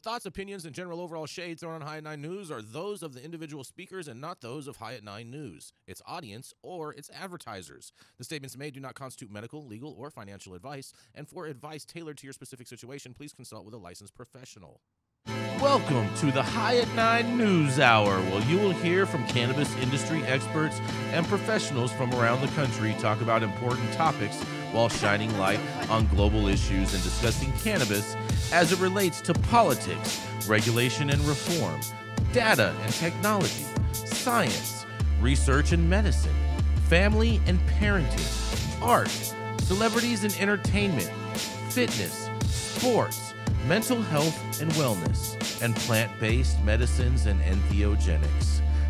The thoughts, opinions, and general overall shade thrown on High at 9 News are those of the individual speakers and not those of High at 9 News, its audience, or its advertisers. The statements made do not constitute medical, legal, or financial advice, and for advice tailored to your specific situation, please consult with a licensed professional. Welcome to the High at 9 News Hour, where you will hear from cannabis industry experts and professionals from around the country talk about important topics while shining light on global issues and discussing cannabis as it relates to politics, regulation and reform, data and technology, science, research and medicine, family and parenting, art, celebrities and entertainment, fitness, sports, mental health and wellness, and plant-based medicines and entheogenics.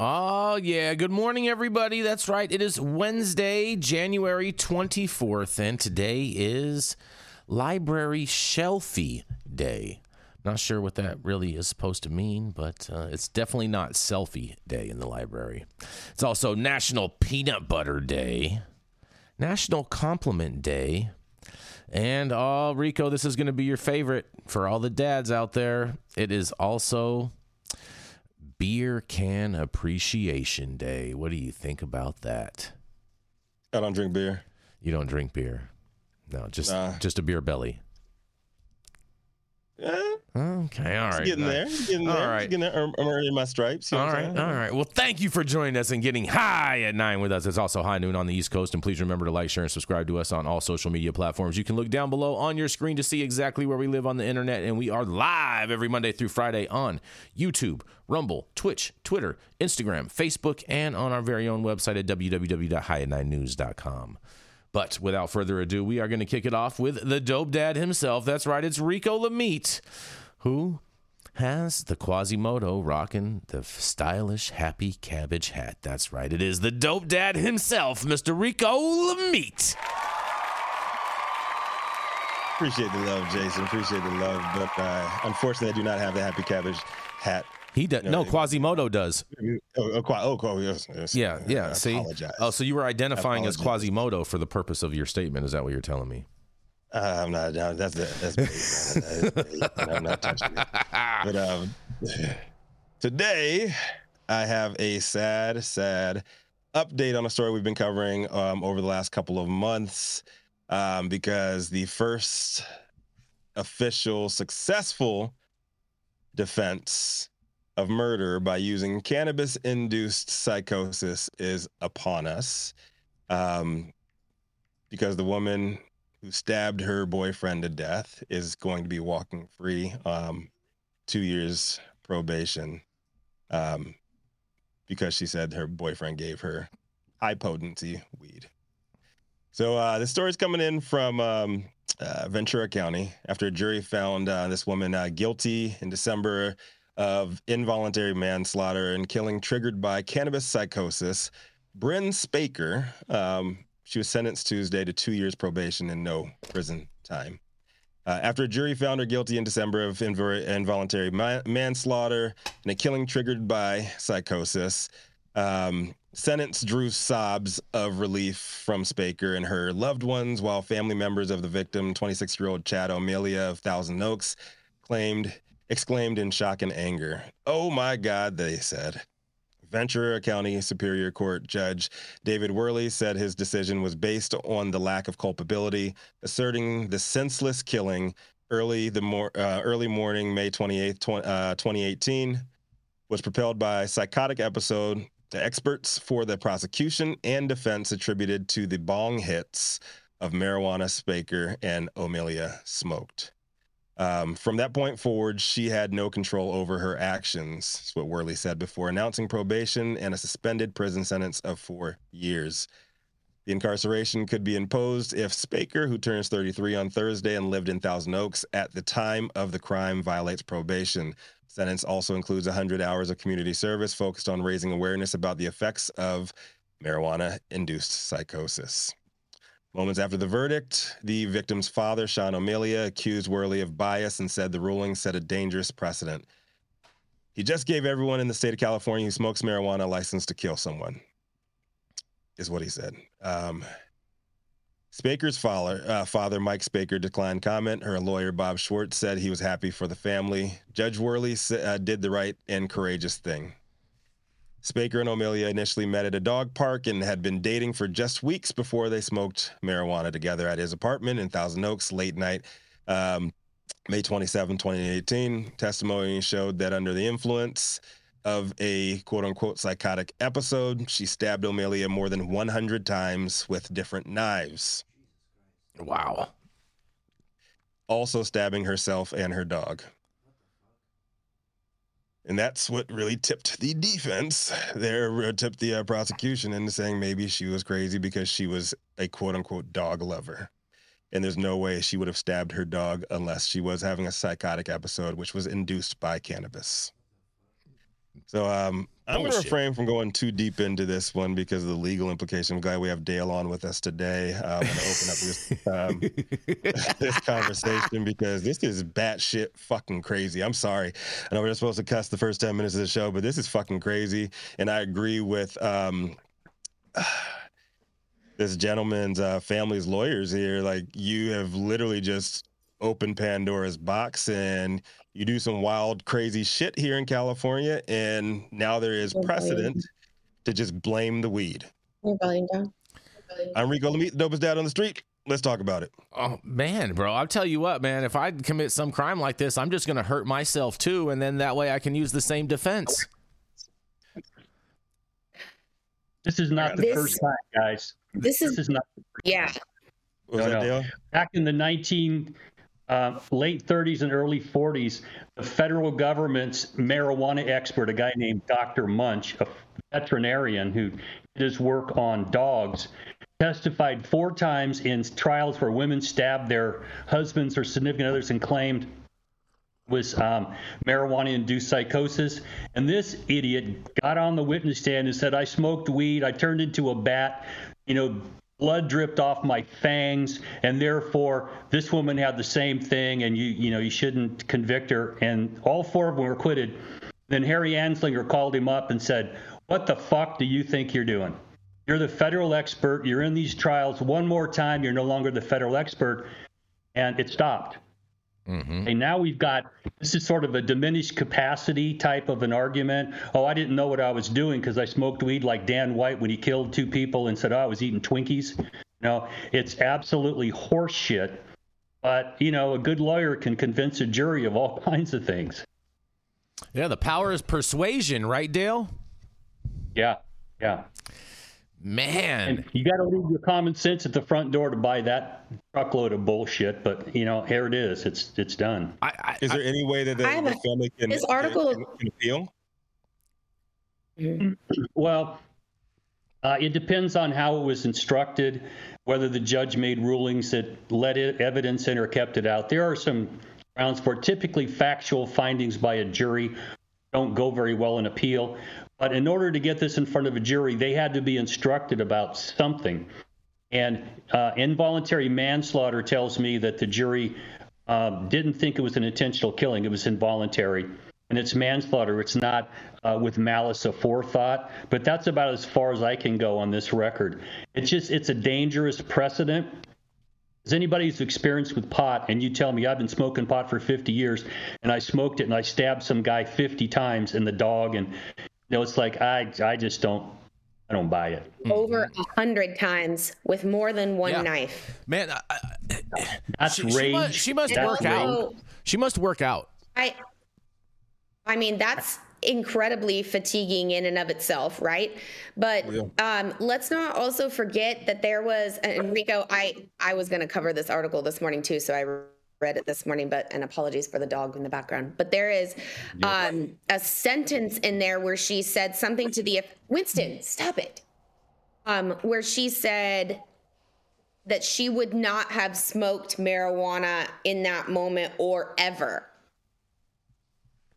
Oh, yeah. Good morning, everybody. That's right. It is Wednesday, January 24th, and today is Library Shelfie Day. Not sure what that really is supposed to mean, but it's definitely not Selfie Day in the library. It's also National Peanut Butter Day, National Compliment Day, and, oh, Rico, this is going to be your favorite for all the dads out there. It is also Beer Can Appreciation Day. What do you think about that? I don't drink beer. You don't drink beer? No, just a beer belly. Okay, all right. Getting there. I'm earning my stripes. You know all right, all right. Well, thank you for joining us and getting high at 9 with us. It's also high noon on the East Coast, and please remember to like, share, and subscribe to us on all social media platforms. You can look down below on your screen to see exactly where we live on the internet, and we are live every Monday through Friday on YouTube, Rumble, Twitch, Twitter, Instagram, Facebook, and on our very own website at www.highat9news.com. But without further ado, we are going to kick it off with the dope dad himself. That's right, it's Rico Lamitte, who has the Quasimodo rocking the stylish happy cabbage hat. That's right, it is the dope dad himself, Mr. Rico Lamitte. Appreciate the love, Jason. Appreciate the love. But unfortunately, I do not have the happy cabbage hat. He does. No, Quasimodo does. Oh, yes. Yeah. See? Apologize. Oh, so you were identifying as Quasimodo for the purpose of your statement. Is that what you're telling me? I'm not. That's I'm not touching it. But today, I have a sad update on a story we've been covering over the last couple of months because the first official successful defense of murder by using cannabis-induced psychosis is upon us because the woman who stabbed her boyfriend to death is going to be walking free, 2 years probation, because she said her boyfriend gave her high-potency weed. So this story's coming in from Ventura County after a jury found this woman guilty in December of involuntary manslaughter and killing triggered by cannabis psychosis. Bryn Spaker, she was sentenced Tuesday to 2 years probation and no prison time. After a jury found her guilty in December of involuntary manslaughter and a killing triggered by psychosis, sentence drew sobs of relief from Spaker and her loved ones, while family members of the victim, 26-year-old Chad Amelia of Thousand Oaks, exclaimed in shock and anger. "Oh my God," they said. Ventura County Superior Court Judge David Worley said his decision was based on the lack of culpability, asserting the senseless killing early morning, May 28, 2018, was propelled by a psychotic episode. The experts for the prosecution and defense attributed to the bong hits of marijuana Spaker and O'Melia smoked. From that point forward, she had no control over her actions, that's what Worley said before announcing probation and a suspended prison sentence of 4 years. The incarceration could be imposed if Spaker, who turns 33 on Thursday and lived in Thousand Oaks at the time of the crime, violates probation. The sentence also includes 100 hours of community service focused on raising awareness about the effects of marijuana-induced psychosis. Moments after the verdict, the victim's father, Sean O'Melia, accused Worley of bias and said the ruling set a dangerous precedent. He just gave everyone in the state of California who smokes marijuana a license to kill someone, is what he said. Spaker's father, Mike Spaker, declined comment. Her lawyer, Bob Schwartz, said he was happy for the family. Judge Worley did the right and courageous thing. Spaker and O'Melia initially met at a dog park and had been dating for just weeks before they smoked marijuana together at his apartment in Thousand Oaks late night, May 27, 2018. Testimony showed that under the influence of a quote-unquote psychotic episode, she stabbed O'Melia more than 100 times with different knives. Wow. Also stabbing herself and her dog. And that's what really tipped the defense there, tipped the prosecution into saying maybe she was crazy because she was a quote-unquote dog lover. And there's no way she would have stabbed her dog unless she was having a psychotic episode, which was induced by cannabis. So I'm going to refrain from going too deep into this one because of the legal implication. I'm glad we have Dale on with us today. I'm going to open up this, this conversation because this is batshit fucking crazy. I'm sorry. I know we're just supposed to cuss the first 10 minutes of the show, but this is fucking crazy. And I agree with this gentleman's family's lawyers here. Like, you have literally just opened Pandora's box, and you do some wild, crazy shit here in California, and now there is precedent to just blame the weed. You're volume down. I'm Rico Lamitte, the dopest dad on the street. Let's talk about it. Oh, man, bro. I'll tell you what, man. If I commit some crime like this, I'm just going to hurt myself, too, and then that way I can use the same defense. This is not the first time, guys. This is not the first time. No. Back in the late 30s and early 40s, the federal government's marijuana expert, a guy named Dr. Munch, a veterinarian who did his work on dogs, testified 4 times in trials where women stabbed their husbands or significant others and claimed it was marijuana-induced psychosis. And this idiot got on the witness stand and said, I smoked weed, I turned into a bat, blood dripped off my fangs, and therefore this woman had the same thing, and you shouldn't convict her. And all 4 of them were acquitted. Then Harry Anslinger called him up and said, what the fuck do you think you're doing? You're the federal expert. You're in these trials. One more time, you're no longer the federal expert. And it stopped. Mm-hmm. And now we've got, this is sort of a diminished capacity type of an argument. Oh, I didn't know what I was doing because I smoked weed, like Dan White when he killed 2 people and said, I was eating Twinkies. No, it's absolutely horseshit. But, a good lawyer can convince a jury of all kinds of things. Yeah, the power is persuasion, right, Dale? Yeah. Man. And you got to leave your common sense at the front door to buy that truckload of bullshit, but here it is. It's done. Is there any way that the family can appeal? Well, it depends on how it was instructed, whether the judge made rulings that let evidence in or kept it out. There are some grounds for typically factual findings by a jury don't go very well in appeal. But in order to get this in front of a jury, they had to be instructed about something. And involuntary manslaughter tells me that the jury didn't think it was an intentional killing. It was involuntary. And it's manslaughter. It's not with malice aforethought. But that's about as far as I can go on this record. It's a dangerous precedent. As anybody who's experienced with pot, and you tell me I've been smoking pot for 50 years, and I smoked it, and I stabbed some guy 50 times in the dog, and it's like I just don't. I don't buy it. Over 100 times with more than one knife. Man, that's rage. She must work out. She must work out. I mean, that's incredibly fatiguing in and of itself, right? But let's not also forget that there was, and Rico, I was going to cover this article this morning too, so I read it this morning, and apologies for the dog in the background. But there is a sentence in there where she said something to the Winston, stop it. where she said that she would not have smoked marijuana in that moment or ever.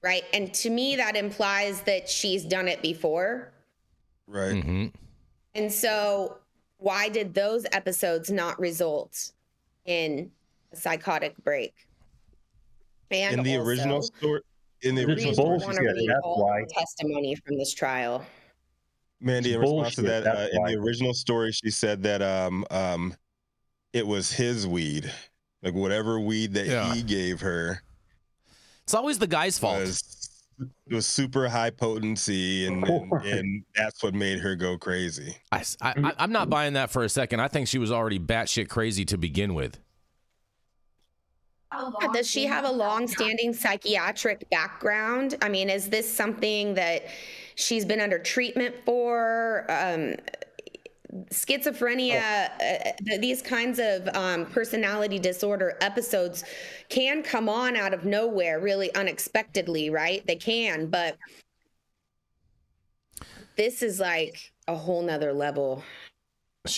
Right. And to me, that implies that she's done it before. Right. Mm-hmm. And so why did those episodes not result in a psychotic break? And in the also, original story, in the original story, testimony from this trial. Mandy, in response to that, in the original story, she said that it was his weed, like whatever weed that he gave her. It's always the guy's fault. It was super high potency, and that's what made her go crazy. I'm not buying that for a second. I think she was already batshit crazy to begin with. Does she have a long-standing psychiatric background? I mean, is this something that she's been under treatment for? Schizophrenia, these kinds of personality disorder episodes can come on out of nowhere, really unexpectedly, right? They can, but this is like a whole nother level. I'm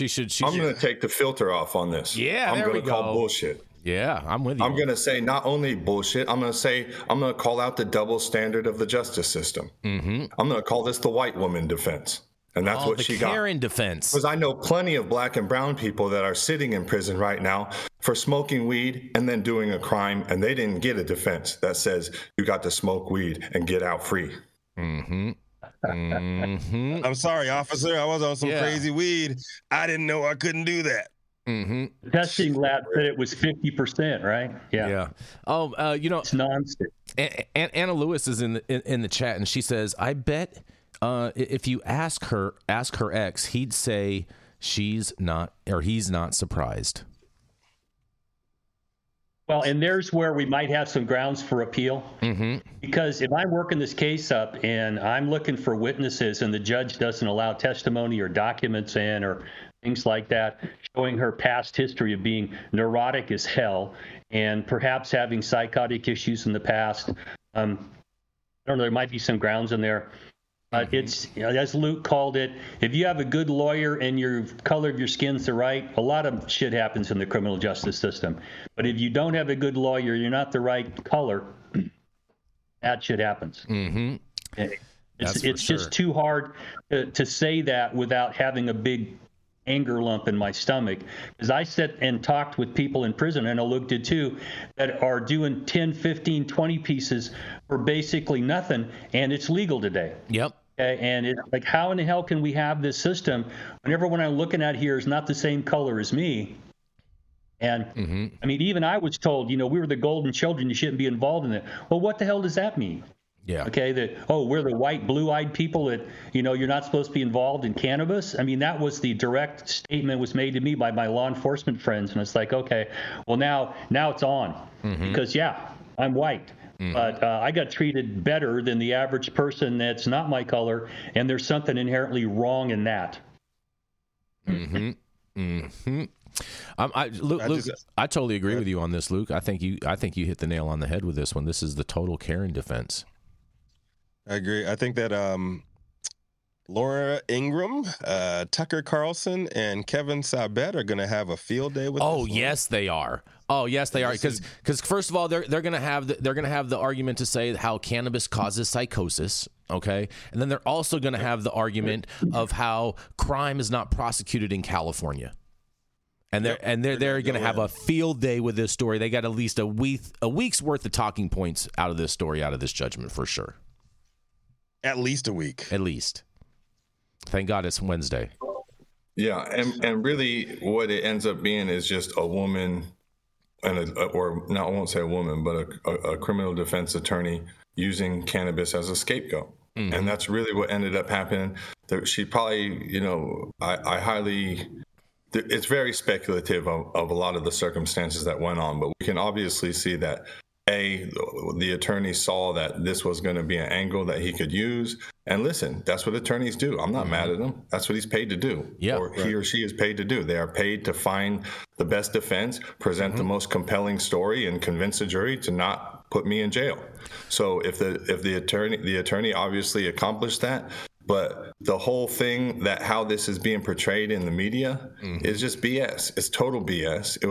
going to take the filter off on this. Yeah, I'm going to call bullshit. Yeah, I'm with you. I'm going to say not only bullshit, I'm going to call out the double standard of the justice system. Mm-hmm. I'm going to call this the white woman defense. And that's what she got. The Karen defense. Because I know plenty of black and brown people that are sitting in prison right now for smoking weed and then doing a crime, and they didn't get a defense that says you got to smoke weed and get out free. Mm-hmm. Mm-hmm. I'm sorry, officer. I was on some crazy weed. I didn't know I couldn't do that. Mm-hmm. The testing lab said it was 50%, right? Yeah. Yeah. You know, it's nonstick. Anna Lewis is in the chat, and she says, "I bet." If you ask her ex, he'd say he's not surprised. Well, and there's where we might have some grounds for appeal. Mm-hmm. Because if I'm working this case up and I'm looking for witnesses and the judge doesn't allow testimony or documents in or things like that, showing her past history of being neurotic as hell and perhaps having psychotic issues in the past, I don't know, there might be some grounds in there. It's, as Luke called it, if you have a good lawyer and your color of your skin's the right, a lot of shit happens in the criminal justice system. But if you don't have a good lawyer, you're not the right color, that shit happens. Mm-hmm. It's just too hard to say that without having a big anger lump in my stomach. Because I sat and talked with people in prison, and Luke did too, that are doing 10, 15, 20 pieces for basically nothing, and it's legal today. Yep. And it's like, how in the hell can we have this system when everyone I'm looking at here is not the same color as me? And mm-hmm. I mean, even I was told, we were the golden children, you shouldn't be involved in it. Well, what the hell does that mean? Yeah. Okay. We're the white, blue-eyed people that you're not supposed to be involved in cannabis. I mean, that was the direct statement was made to me by my law enforcement friends, and it's like, okay, well now it's on mm-hmm. because I'm white. But I got treated better than the average person that's not my color, and there's something inherently wrong in that. Mm-hmm. Mm-hmm. Luke, I totally agree with you on this, Luke. I think you hit the nail on the head with this one. This is the total Karen defense. I agree. I think that Laura Ingram, Tucker Carlson, and Kevin Sabet are going to have a field day with. Oh yes, they are. Because first of all, they're going to have the argument to say how cannabis causes psychosis. Okay, and then they're also going to have the argument of how crime is not prosecuted in California. And they're going to have a field day with this story. They got at least a week's worth of talking points out of this story, out of this judgment for sure. At least a week. At least. Thank God it's Wednesday. Yeah, and really what it ends up being is just a woman, I won't say a woman, but a criminal defense attorney using cannabis as a scapegoat. Mm-hmm. And that's really what ended up happening. She probably, it's very speculative of a lot of the circumstances that went on, but we can obviously see that the attorney saw that this was going to be an angle that he could use. And listen, that's what attorneys do. I'm not mad at him. That's what he's paid to do. Yeah, He or she is paid to do. They are paid to find the best defense, present the most compelling story, and convince the jury to not put me in jail. So if the attorney obviously accomplished that, But the whole thing that how this is being portrayed in the media is just BS. It's total BS. It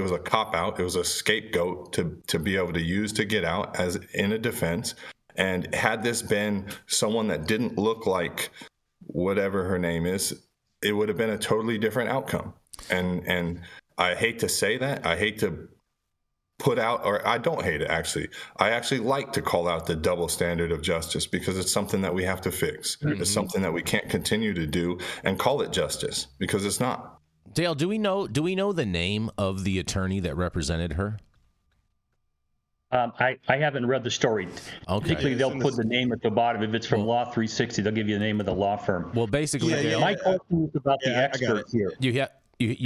was a cop out. It was a scapegoat to be able to use to get out as in a defense. And had this been someone that didn't look like whatever her name is, it would have been a totally different outcome. And I hate to say that. I hate to put out, or I don't hate it, actually. I actually like to call out the double standard of justice because it's something that we have to fix. Mm-hmm. It's something that we can't continue to do and call it justice because it's not. Dale, do we know the name of the attorney that represented her? I haven't read the story. Okay. Typically, they'll put the name at the bottom. If it's from Law 360, they'll give you the name of the law firm. Well, basically, my question is about the expert here. You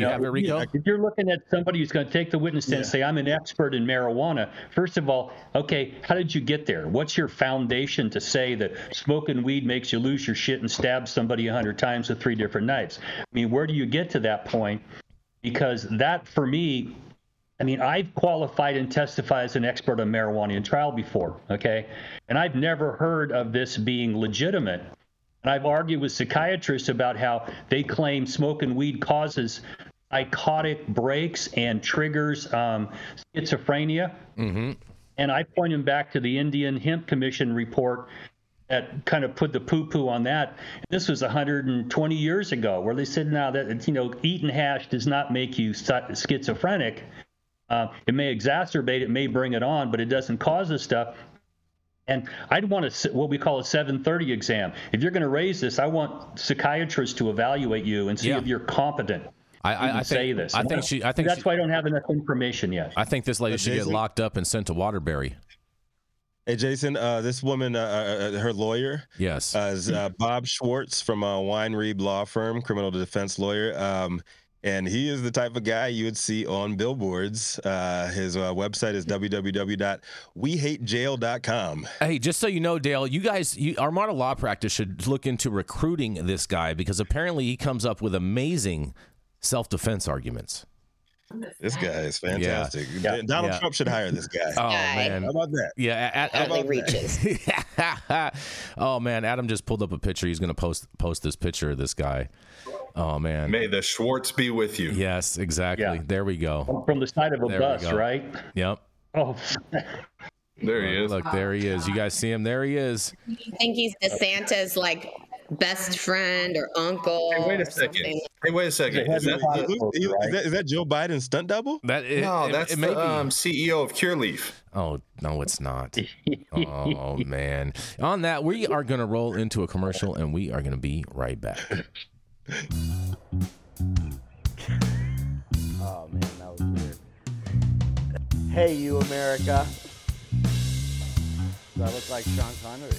have it, Rico? If you're looking at somebody who's going to take the witness stand and say, I'm an expert in marijuana, first of all, okay, how did you get there? What's your foundation to say that smoking weed makes you lose your shit and stab somebody 100 times with 3 different knives? I mean, where do you get to that point? Because that, for me, I mean, I've qualified and testified as an expert on marijuana in trial before, okay? And I've never heard of this being legitimate. And I've argued with psychiatrists about how they claim smoking weed causes psychotic breaks and triggers schizophrenia. Mm-hmm. And I point them back to the Indian Hemp Commission report that kind of put the poo-poo on that. This was 120 years ago, where they said, now that eating hash does not make you schizophrenic. It may exacerbate, it may bring it on, but it doesn't cause this stuff. And I'd want to what we call a 730 exam. If you're going to raise this, I want psychiatrists to evaluate you and see if you're competent. I think that's why I don't have enough information yet. I think this lady should get locked up and sent to Waterbury. Hey, Jason, this woman, her lawyer, is Bob Schwartz from Weinreb Law Firm, criminal defense lawyer. And he is the type of guy you would see on billboards. His website is www.wehatejail.com. Hey, just so you know, Dale, Armada Law Practice should look into recruiting this guy because apparently he comes up with amazing self-defense arguments. This guy is fantastic. Yeah. Donald Trump should hire this guy. Oh, man. How about that? Yeah. How about reaches. Oh, man. Adam just pulled up a picture. He's going to post this picture of this guy. Oh, man. May the Schwartz be with you. Yes, exactly. Yeah. There we go. From the side of a bus, right? Yep. Oh, there he is. Look, there he is. You guys see him? There he is. I think he's DeSantis, best friend or uncle. Hey, wait a second. Is that Joe Biden's stunt double? That's the CEO of Cureleaf. Oh, no, it's not. Oh, man. On that, we are going to roll into a commercial, and we are going to be right back. Oh, man, that was weird. Hey, you, America. Does that look like Sean Connery?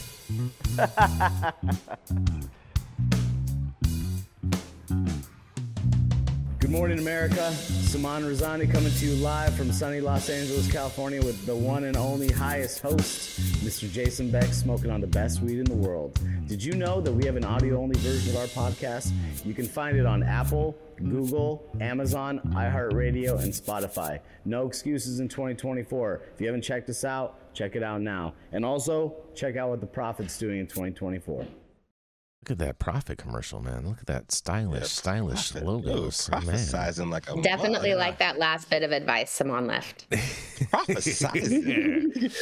Good morning, America. Simon Rezani coming to you live from sunny Los Angeles, California, with the one and only highest host, Mr. Jason Beck, smoking on the best weed in the world. Did you know that we have an audio-only version of our podcast? You can find it on Apple, Google, Amazon, iHeartRadio, and Spotify. No excuses in 2024. If you haven't checked us out, check it out now. And also, check out what the Prophet's doing in 2024. Look at that Prophet commercial, man. Look at that stylish logos. Prophesizing like a definitely mother. Like that last bit of advice Simon left. Prophesizing.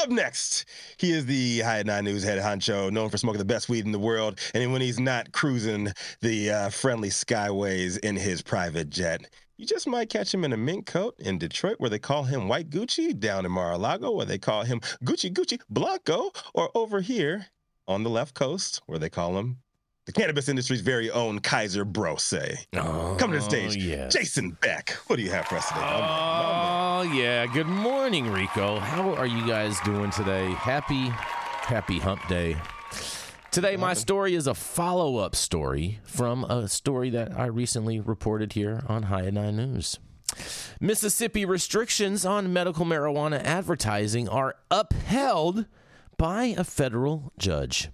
Up next, he is the High at 9 News head honcho, known for smoking the best weed in the world, and when he's not cruising the friendly skyways in his private jet, you just might catch him in a mink coat in Detroit, where they call him White Gucci, down in Mar-a-Lago, where they call him Gucci Blanco, or over here on the left coast, where they call him the cannabis industry's very own Kaiser Brose. Oh, come to the stage, Jason Beck. What do you have for us today? Oh, yeah. Good morning, Rico. How are you guys doing today? Happy hump day. Today, my story is a follow-up story from a story that I recently reported here on High at 9 News. Mississippi restrictions on medical marijuana advertising are upheld by a federal judge.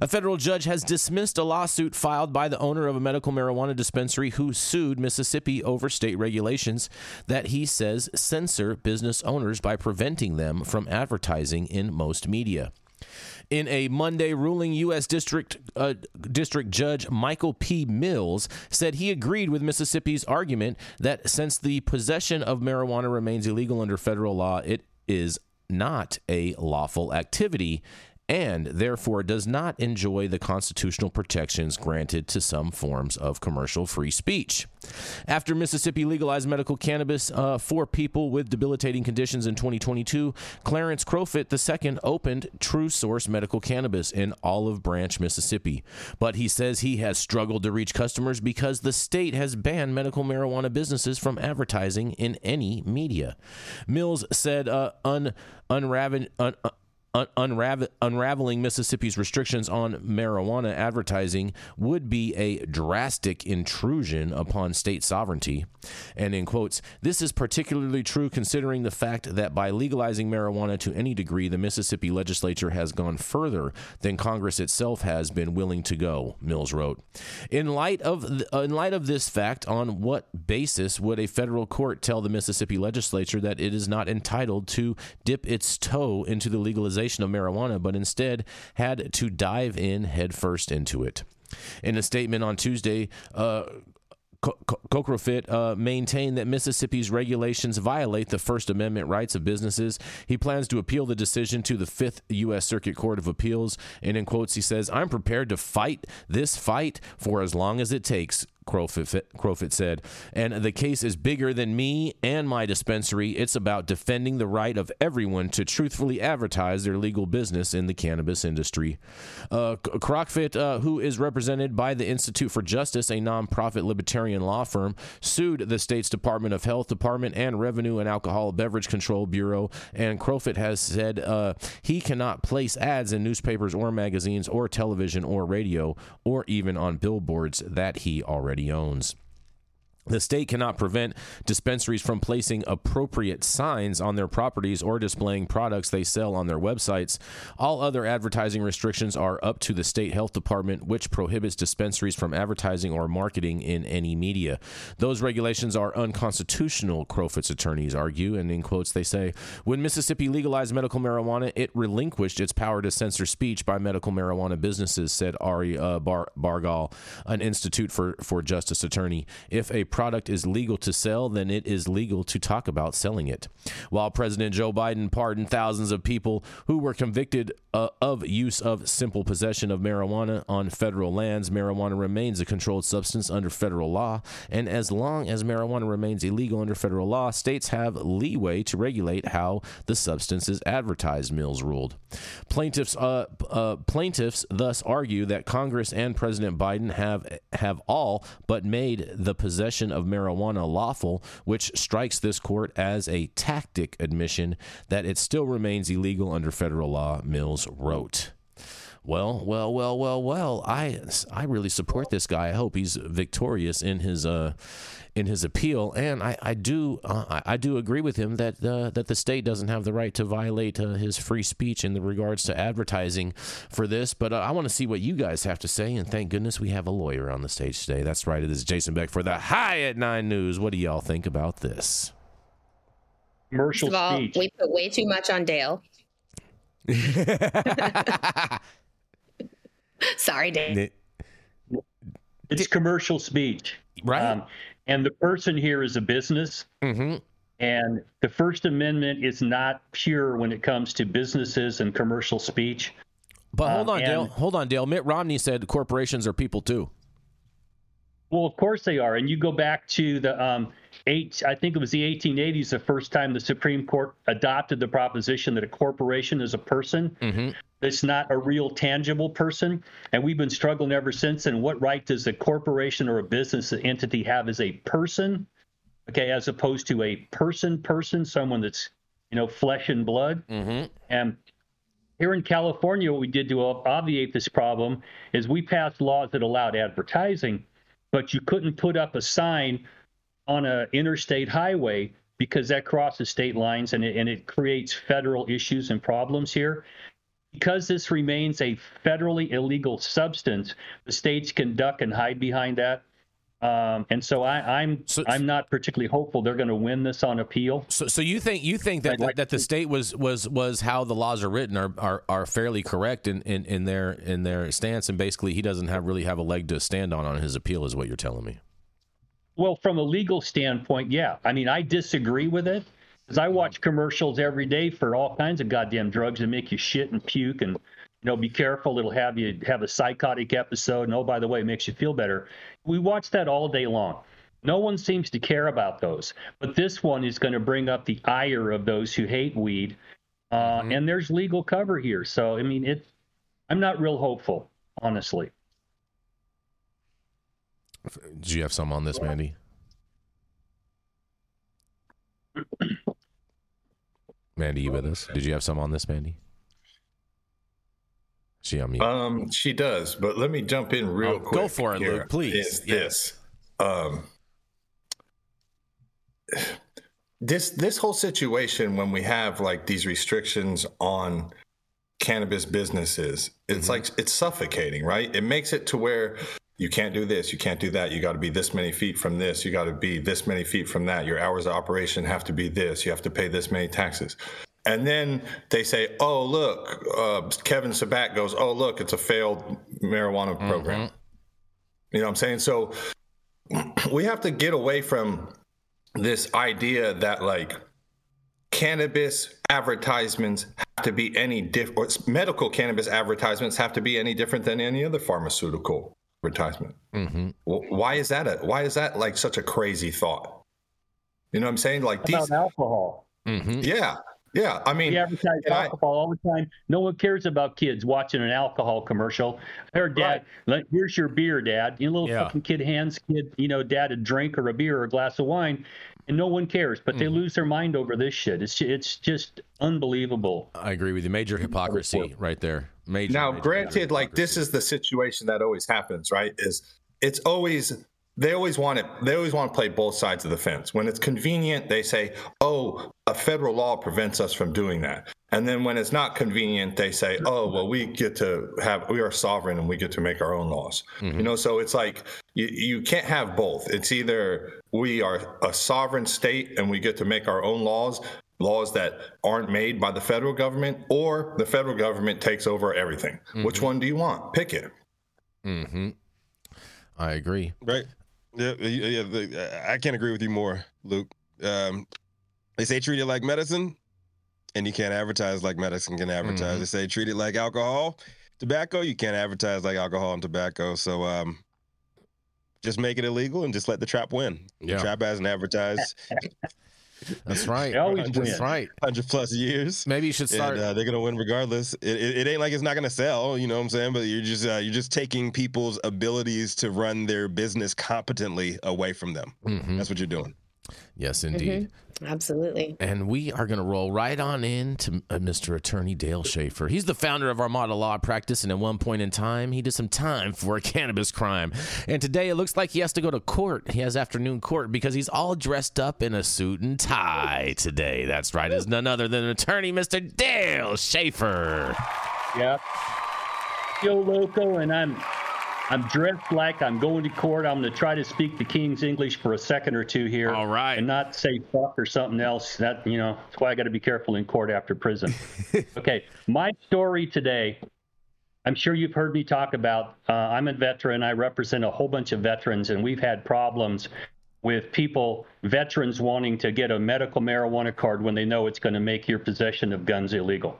A federal judge has dismissed a lawsuit filed by the owner of a medical marijuana dispensary who sued Mississippi over state regulations that he says censor business owners by preventing them from advertising in most media. In a Monday ruling, U.S. District Judge Michael P. Mills said he agreed with Mississippi's argument that since the possession of marijuana remains illegal under federal law, it is not a lawful activity and therefore does not enjoy the constitutional protections granted to some forms of commercial free speech. After Mississippi legalized medical cannabis for people with debilitating conditions in 2022, Clarence Crofit II opened True Source Medical Cannabis in Olive Branch, Mississippi. But he says he has struggled to reach customers because the state has banned medical marijuana businesses from advertising in any media. Mills said unraveling Mississippi's restrictions on marijuana advertising would be a drastic intrusion upon state sovereignty. And in quotes, this is particularly true considering the fact that by legalizing marijuana to any degree, the Mississippi legislature has gone further than Congress itself has been willing to go, Mills wrote. In light of this fact, on what basis would a federal court tell the Mississippi legislature that it is not entitled to dip its toe into the legalization of marijuana, but instead had to dive in headfirst into it? In a statement on Tuesday, Crofit maintained that Mississippi's regulations violate the First Amendment rights of businesses. He plans to appeal the decision to the Fifth U.S. Circuit Court of Appeals. And in quotes, he says, "I'm prepared to fight this fight for as long as it takes," Crofit said. "And the case is bigger than me and my dispensary. It's about defending the right of everyone to truthfully advertise their legal business in the cannabis industry." Crofit, who is represented by the Institute for Justice, a nonprofit libertarian law firm, sued the state's Department of Health Department and Revenue and Alcohol Beverage Control Bureau. And Crofit has said he cannot place ads in newspapers or magazines or television or radio or even on billboards that he already owns. The state cannot prevent dispensaries from placing appropriate signs on their properties or displaying products they sell on their websites. All other advertising restrictions are up to the state health department, which prohibits dispensaries from advertising or marketing in any media. Those regulations are unconstitutional, Crofit's attorneys argue, and in quotes they say, "When Mississippi legalized medical marijuana, it relinquished its power to censor speech by medical marijuana businesses," said Ari Bargal, an Institute for Justice attorney. "If a product is legal to sell, then it is legal to talk about selling it." While President Joe Biden pardoned thousands of people who were convicted of use of simple possession of marijuana on federal lands, marijuana remains a controlled substance under federal law, and as long as marijuana remains illegal under federal law, states have leeway to regulate how the substance is advertised, Mills ruled. Plaintiffs thus argue that Congress and President Biden have all but made the possession of marijuana lawful, which strikes this court as a tacit admission that it still remains illegal under federal law, Mills wrote. Well, I really support this guy. I hope he's victorious in his appeal, and I do agree with him that the state doesn't have the right to violate his free speech in the regards to advertising for this. But I want to see what you guys have to say, and thank goodness we have a lawyer on the stage today. That's right, it is Jason Beck for the High at 9 News. What do y'all think about this? Commercial speech. First of all, we put way too much on Dale. Sorry, Dave. It's commercial speech. Right. And the person here is a business. Mm-hmm. And the First Amendment is not pure when it comes to businesses and commercial speech. But hold on, Dale. Mitt Romney said corporations are people, too. Well, of course they are. And you go back to the I think it was the 1880s, the first time the Supreme Court adopted the proposition that a corporation is a person. Mm-hmm. It's not a real tangible person, and we've been struggling ever since. And what right does a corporation or a business entity have as a person, okay, as opposed to a person, someone that's, flesh and blood? Mm-hmm. And here in California, what we did to obviate this problem is we passed laws that allowed advertising, but you couldn't put up a sign on an interstate highway because that crosses state lines, and it creates federal issues and problems here. Because this remains a federally illegal substance, the states can duck and hide behind that. And so I'm not particularly hopeful they're going to win this on appeal. So you think that the state was how the laws are written are fairly correct in their stance, and basically he doesn't really have a leg to stand on his appeal, is what you're telling me. Well, from a legal standpoint, yeah. I mean, I disagree with it, because I watch commercials every day for all kinds of goddamn drugs that make you shit and puke and, you know, be careful, it'll have you have a psychotic episode. And, oh, by the way, it makes you feel better. We watch that all day long. No one seems to care about those. But this one is going to bring up the ire of those who hate weed. And there's legal cover here. So, I mean, I'm not real hopeful, honestly. Do you have some on this, Mandy? Mandy, you with us? Did you have some on this, Mandy? She on mute. She does, but let me jump in real quick. Go for it, here. Luke, please. This whole situation, when we have like these restrictions on cannabis businesses, it's like it's suffocating, right? It makes it to where you can't do this, you can't do that, you got to be this many feet from this, you got to be this many feet from that, your hours of operation have to be this, you have to pay this many taxes. And then they say, oh, look, Kevin Sabet goes, oh, look, it's a failed marijuana program. You know what I'm saying? So we have to get away from this idea that, like, cannabis advertisements have to be any different. Medical cannabis advertisements have to be any different than any other pharmaceutical advertisement. Well, why is that like such a crazy thought? You know what I'm saying? Like these about alcohol. Yeah, I mean, we advertise alcohol all the time. No one cares about kids watching an alcohol commercial. I heard, Dad, here's your beer, Dad. You little fucking kid hands kid, you know, Dad, a drink or a beer or a glass of wine, and no one cares. But they lose their mind over this shit. It's just unbelievable. I agree with you. Major hypocrisy right there. Major granted, like this is the situation that always happens, right? They always want to play both sides of the fence. When it's convenient, they say, oh, a federal law prevents us from doing that. And then when it's not convenient, they say, oh, well, we are sovereign and we get to make our own laws. You know, so it's like you can't have both. It's either we are a sovereign state and we get to make our own laws that aren't made by the federal government, or the federal government takes over everything. Which one do you want? Pick it. I agree. Right. Yeah, I can't agree with you more, Luke. They say treat it like medicine, and you can't advertise like medicine can advertise. They say treat it like alcohol, tobacco. You can't advertise like alcohol and tobacco. So just make it illegal and just let the trap win. Yeah. The trap hasn't advertised. That's right. That's right. 100+ years. Maybe you should start. And, they're gonna win regardless. It ain't like it's not gonna sell. You know what I'm saying? But you're just taking people's abilities to run their business competently away from them. That's what you're doing. Yes, indeed. Absolutely. And we are going to roll right on in to Mr. Attorney Dale Schaefer. He's the founder of Armada Law Practice, and at one point in time, he did some time for a cannabis crime. And today, it looks like he has to go to court. He has afternoon court because he's all dressed up in a suit and tie today. That's right. It's none other than attorney Mr. Dale Schaefer. Yep. Yo, loco, and I'm dressed like I'm going to court. I'm going to try to speak the King's English for a second or two here. All right. And not say fuck or something else. That, you know, that's why I got to be careful in court after prison. Okay. My story today, I'm sure you've heard me talk about, I'm a veteran. I represent a whole bunch of veterans, and we've had problems with veterans wanting to get a medical marijuana card when they know it's going to make your possession of guns illegal.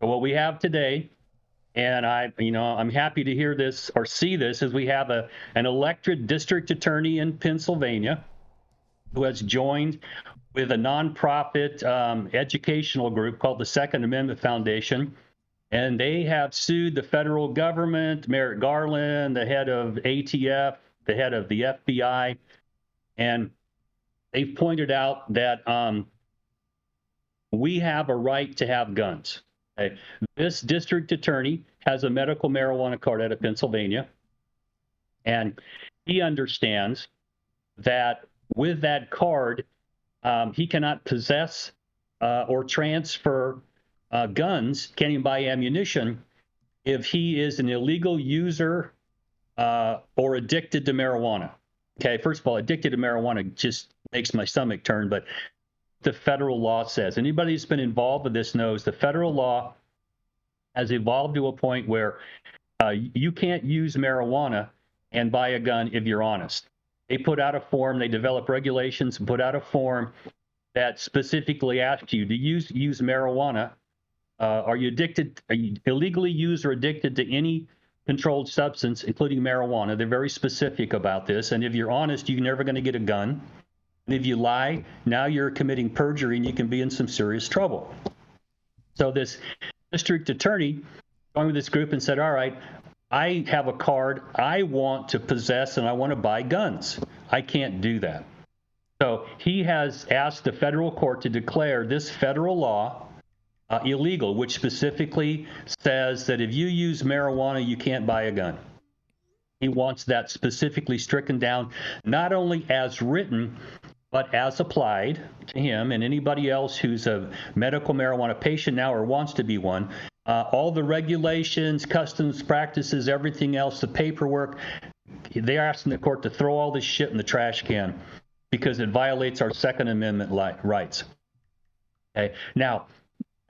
But what we have today, and I'm happy to hear this or see this, as we have an elected district attorney in Pennsylvania who has joined with a nonprofit educational group called the Second Amendment Foundation. And they have sued the federal government, Merrick Garland, the head of ATF, the head of the FBI. And they've pointed out that we have a right to have guns. This district attorney has a medical marijuana card out of Pennsylvania, and he understands that with that card, he cannot possess or transfer guns, can't even buy ammunition, if he is an illegal user or addicted to marijuana. Okay, first of all, addicted to marijuana just makes my stomach turn, but the federal law says, anybody who's been involved with this knows the federal law has evolved to a point where you can't use marijuana and buy a gun if you're honest. They put out a form, they develop regulations and put out a form that specifically asks you to use marijuana. Are you addicted? Are you illegally used or addicted to any controlled substance, including marijuana? They're very specific about this. And if you're honest, you're never going to get a gun. And if you lie, now you're committing perjury and you can be in some serious trouble. So this district attorney joined with this group and said, all right, I have a card. I want to possess and I want to buy guns. I can't do that. So he has asked the federal court to declare this federal law illegal, which specifically says that if you use marijuana, you can't buy a gun. He wants that specifically stricken down, not only as written, but as applied to him and anybody else who's a medical marijuana patient now or wants to be one. All the regulations, customs practices, everything else, the paperwork, they're asking the court to throw all this shit in the trash can because it violates our Second Amendment rights. Okay. Now,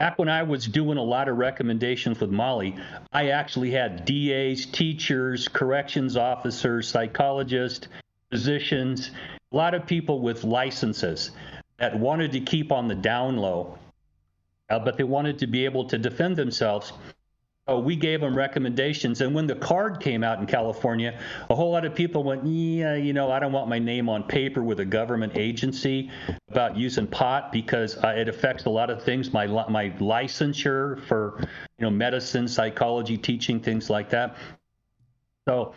back when I was doing a lot of recommendations with Molly, I actually had DAs, teachers, corrections officers, psychologists, physicians, a lot of people with licenses that wanted to keep on the down low. But they wanted to be able to defend themselves. So we gave them recommendations. And when the card came out in California, a whole lot of people went, yeah, you know, I don't want my name on paper with a government agency about using pot because it affects a lot of things, my licensure for, you know, medicine, psychology, teaching, things like that. So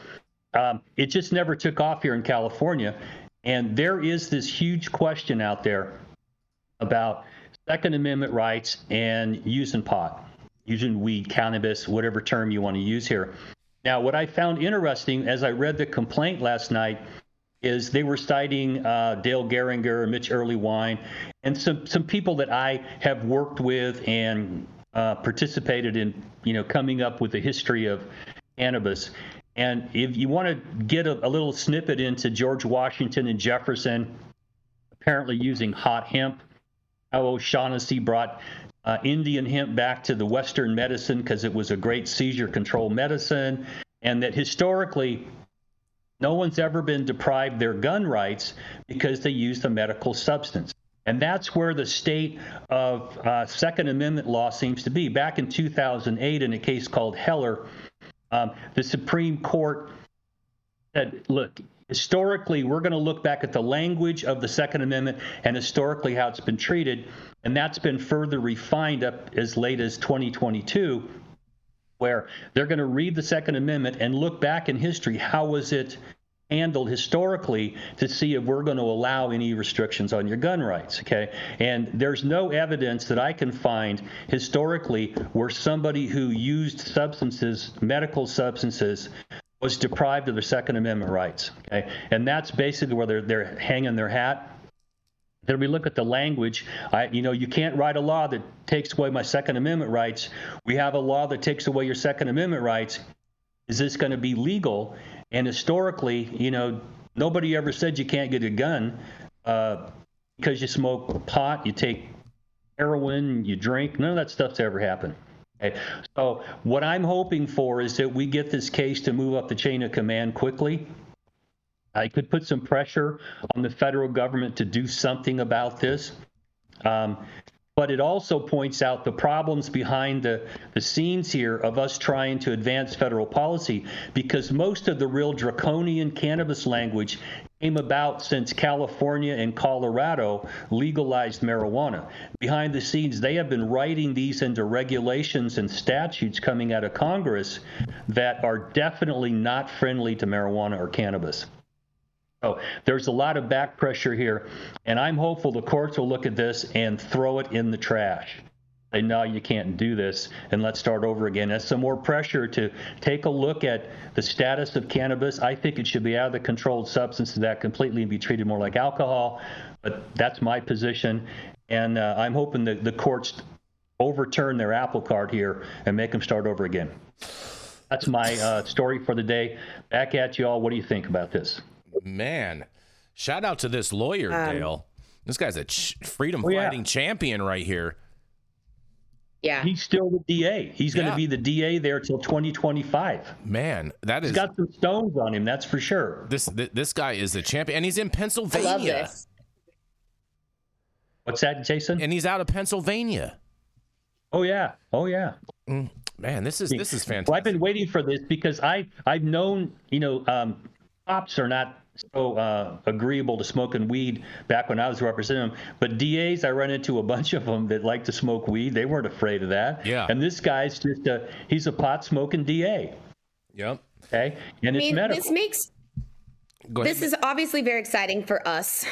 it just never took off here in California. And there is this huge question out there about Second Amendment rights and using pot, using weed, cannabis, whatever term you want to use here. Now, what I found interesting as I read the complaint last night is they were citing Dale Gehringer, Mitch Earlywine, and some people that I have worked with and participated in, you know, coming up with the history of cannabis. And if you want to get a little snippet into George Washington and Jefferson apparently using hot hemp, how O'Shaughnessy brought Indian hemp back to the Western medicine because it was a great seizure control medicine, and that historically no one's ever been deprived their gun rights because they used a medical substance. And that's where the state of Second Amendment law seems to be. Back in 2008, in a case called Heller, the Supreme Court said, look, historically, we're going to look back at the language of the Second Amendment and historically how it's been treated, and that's been further refined up as late as 2022, where they're going to read the Second Amendment and look back in history, how was it handled historically to see if we're going to allow any restrictions on your gun rights, okay? And there's no evidence that I can find historically where somebody who used substances, medical substances, was deprived of their Second Amendment rights, okay? And that's basically where they're hanging their hat. Then we look at the language. You know, you can't write a law that takes away my Second Amendment rights. We have a law that takes away your Second Amendment rights. Is this going to be legal? And historically, you know, nobody ever said you can't get a gun because you smoke pot, you take heroin, you drink. None of that stuff's ever happened. Okay. So what I'm hoping for is that we get this case to move up the chain of command quickly. I could put some pressure on the federal government to do something about this. But it also points out the problems behind the scenes here of us trying to advance federal policy, because most of the real draconian cannabis language came about since California and Colorado legalized marijuana. Behind the scenes, they have been writing these into regulations and statutes coming out of Congress that are definitely not friendly to marijuana or cannabis. So there's a lot of back pressure here, and I'm hopeful the courts will look at this and throw it in the trash. Say, no, you can't do this, and let's start over again. That's some more pressure to take a look at the status of cannabis. I think it should be out of the controlled substance of that completely and be treated more like alcohol, but that's my position, and I'm hoping that the courts overturn their apple cart here and make them start over again. That's my story for the day. Back at you all. What do you think about this? Man, shout out to this lawyer, Dale. This guy's a freedom-fighting champion right here. Yeah. He's still the DA. He's going to be the DA there till 2025. Man, that he's got some stones on him, that's for sure. This guy is the champion, and he's in Pennsylvania. I love this. What's that, Jason? And he's out of Pennsylvania. Oh, yeah. Oh, yeah. Man, this is fantastic. Well, I've been waiting for this because I've known, cops are not so agreeable to smoking weed back when I was representing them. But DAs, I run into a bunch of them that like to smoke weed. They weren't afraid of that. Yeah. And this guy's just he's a pot-smoking DA. Yep. Okay. And it's medical. This is obviously very exciting for us.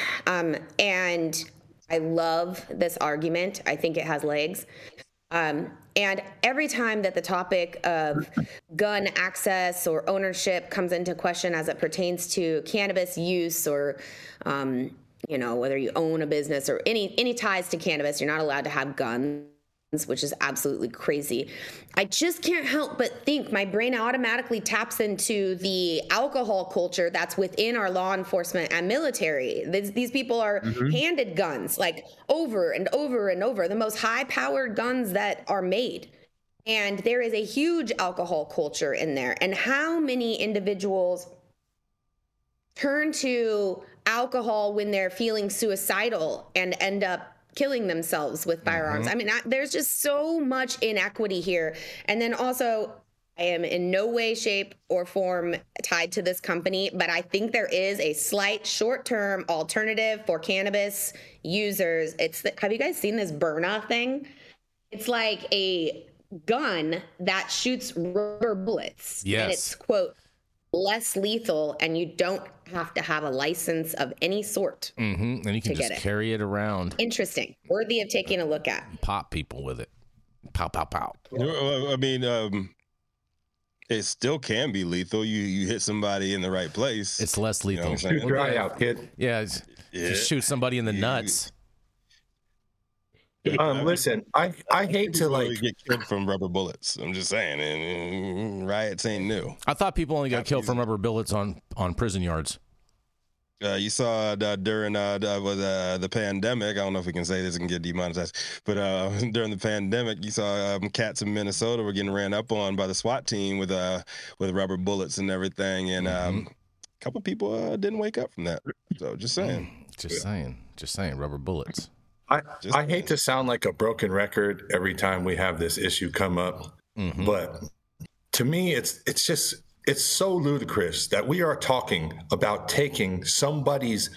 And I love this argument. I think it has legs. And every time that the topic of gun access or ownership comes into question as it pertains to cannabis use or, whether you own a business or any ties to cannabis, you're not allowed to have guns, which is absolutely crazy. I just can't help but think my brain automatically taps into the alcohol culture that's within our law enforcement and military. These people are handed guns like over and over and over, the most high-powered guns that are made. And there is a huge alcohol culture in there. And how many individuals turn to alcohol when they're feeling suicidal and end up killing themselves with firearms. I mean, there's just so much inequity here. And then also, I am in no way, shape, or form tied to this company, but I think there is a slight short-term alternative for cannabis users. Have you guys seen this Byrna thing? It's like a gun that shoots rubber bullets. Yes. And it's, quote, less lethal, and you don't have to have a license of any sort. And you can just carry it around. Interesting. Worthy of taking a look at. Pop people with it. Pow, pow, pow. I mean, it still can be lethal. You hit somebody in the right place. It's less lethal. Shoot your eye out, kid. Yeah, just shoot somebody in the nuts. Listen, I hate to get killed from rubber bullets. I'm just saying, and riots ain't new. I thought people only got killed from rubber bullets on prison yards. You saw during the pandemic. I don't know if we can say this and get demonetized, but during the pandemic, you saw cats in Minnesota were getting ran up on by the SWAT team with rubber bullets and everything, and a couple people didn't wake up from that. So just saying, just saying, rubber bullets. I hate to sound like a broken record every time we have this issue come up, but to me, it's so ludicrous that we are talking about taking somebody's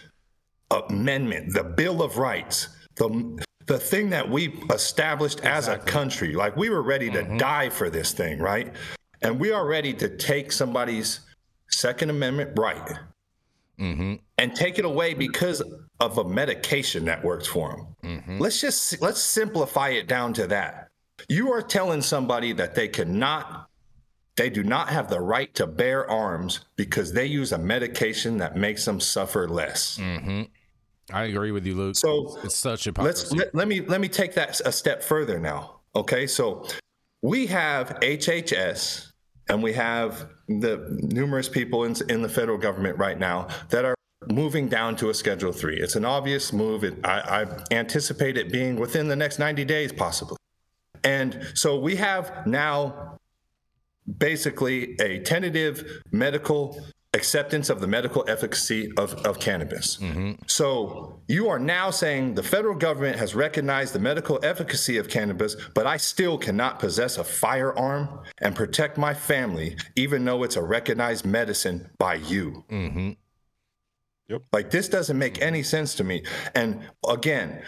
amendment, the Bill of Rights, the thing that we established as a country. Like, we were ready to die for this thing, right? And we are ready to take somebody's Second Amendment right and take it away because of a medication that works for them. Let's simplify it down to that. You are telling somebody that they do not have the right to bear arms because they use a medication that makes them suffer less. I agree with you, Luke. So it's such hypocrisy. Let me take that a step further now. Okay, so we have HHS and we have the numerous people in the federal government right now that are moving down to a Schedule 3. It's an obvious move. I anticipate it being within the next 90 days, possibly. And so we have now basically a tentative medical acceptance of the medical efficacy of cannabis. So you are now saying the federal government has recognized the medical efficacy of cannabis, but I still cannot possess a firearm and protect my family, even though it's a recognized medicine by you. Yep. Like, this doesn't make any sense to me. And again,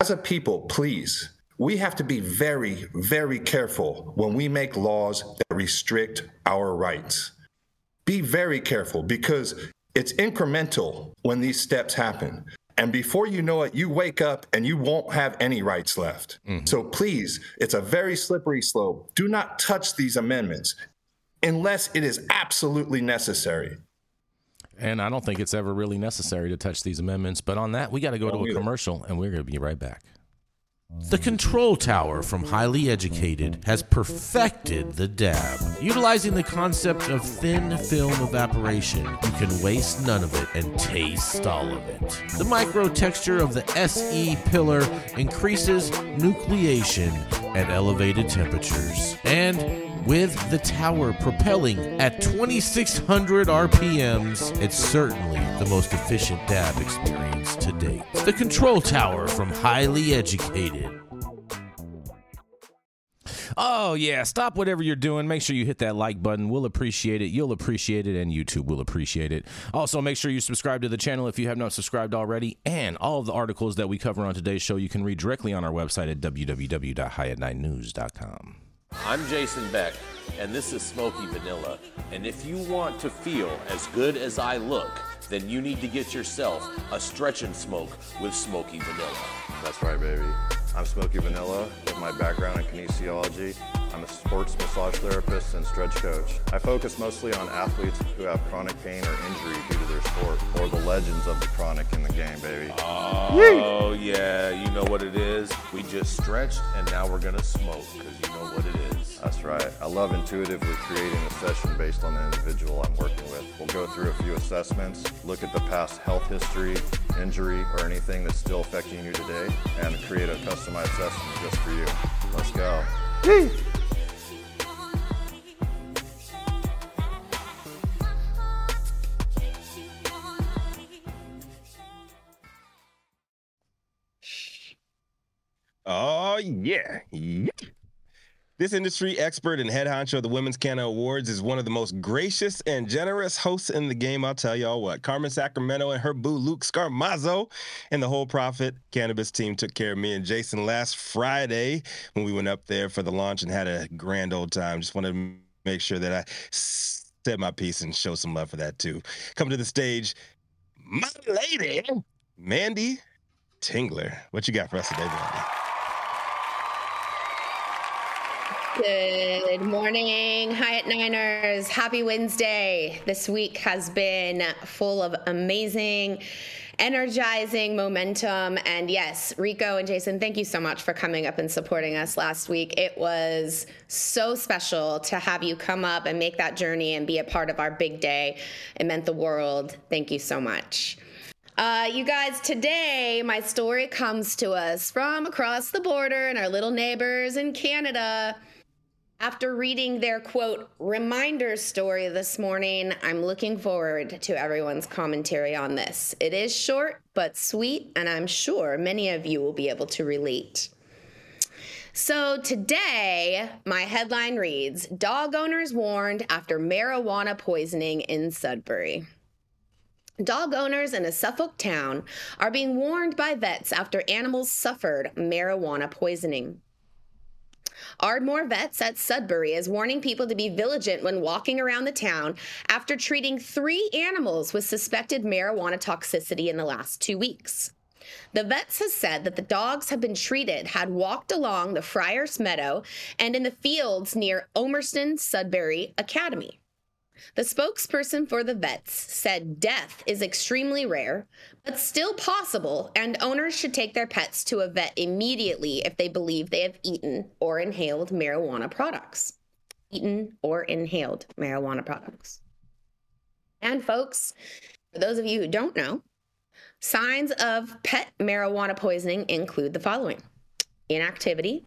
as a people, please, we have to be very, very careful when we make laws that restrict our rights. Be very careful, because it's incremental when these steps happen. And before you know it, you wake up and you won't have any rights left. So please, it's a very slippery slope. Do not touch these amendments unless it is absolutely necessary. And I don't think it's ever really necessary to touch these amendments. But on that, we got to go to a commercial, and we're going to be right back. The Control Tower from Highly Educated has perfected the dab. Utilizing the concept of thin film evaporation, you can waste none of it and taste all of it. The micro texture of the SE pillar increases nucleation at elevated temperatures. And with the tower propelling at 2,600 RPMs, it's certainly the most efficient dab experience to date. The Control Tower from Highly Educated. Oh, yeah. Stop whatever you're doing. Make sure you hit that like button. We'll appreciate it. You'll appreciate it. And YouTube will appreciate it. Also, make sure you subscribe to the channel if you have not subscribed already. And all of the articles that we cover on today's show, you can read directly on our website at www.highat9news.com. I'm Jason Beck, and this is Smoky Vanilla. And if you want to feel as good as I look, then you need to get yourself a stretch and smoke with Smoky Vanilla. That's right, baby. I'm Smoky Vanilla with my background in kinesiology. I'm a sports massage therapist and stretch coach. I focus mostly on athletes who have chronic pain or injury due to their sport, or the legends of the chronic in the game, baby. Oh, yeah, you know what it is. We just stretched and now we're gonna smoke, because you know what it is. That's right. I love intuitively creating a session based on the individual I'm working with. We'll go through a few assessments, look at the past health history, injury, or anything that's still affecting you today, and create a customized session just for you. Let's go. Woo! Oh, yeah. Yeah. This industry expert and head honcho of the Women's Canna Awards is one of the most gracious and generous hosts in the game. I'll tell y'all what, Carmen Sacramento and her boo Luke Scarmazzo and the whole Profit Cannabis team took care of me and Jason last Friday when we went up there for the launch and had a grand old time. Just wanted to make sure that I said my piece and show some love for that too. Coming to the stage, my lady, Mandy Tingler. What you got for us today, Mandy? Good morning, High at Niners. Happy Wednesday. This week has been full of amazing, energizing momentum. And yes, Rico and Jason, thank you so much for coming up and supporting us last week. It was so special to have you come up and make that journey and be a part of our big day. It meant the world. Thank you so much. You guys, today my story comes to us from across the border and our little neighbors in Canada. After reading their, quote, reminder story this morning, I'm looking forward to everyone's commentary on this. It is short but sweet, and I'm sure many of you will be able to relate. So today, my headline reads, Dog Owners Warned After Marijuana Poisoning in Sudbury. Dog owners in a Suffolk town are being warned by vets after animals suffered marijuana poisoning. Ardmore Vets at Sudbury is warning people to be vigilant when walking around the town after treating 3 animals with suspected marijuana toxicity in the last 2 weeks. The vets has said that the dogs have been treated had walked along the Friars Meadow and in the fields near Omerston Sudbury Academy. The spokesperson for the vets said death is extremely rare, but still possible, and owners should take their pets to a vet immediately if they believe they have eaten or inhaled marijuana products. And folks, for those of you who don't know, signs of pet marijuana poisoning include the following: inactivity,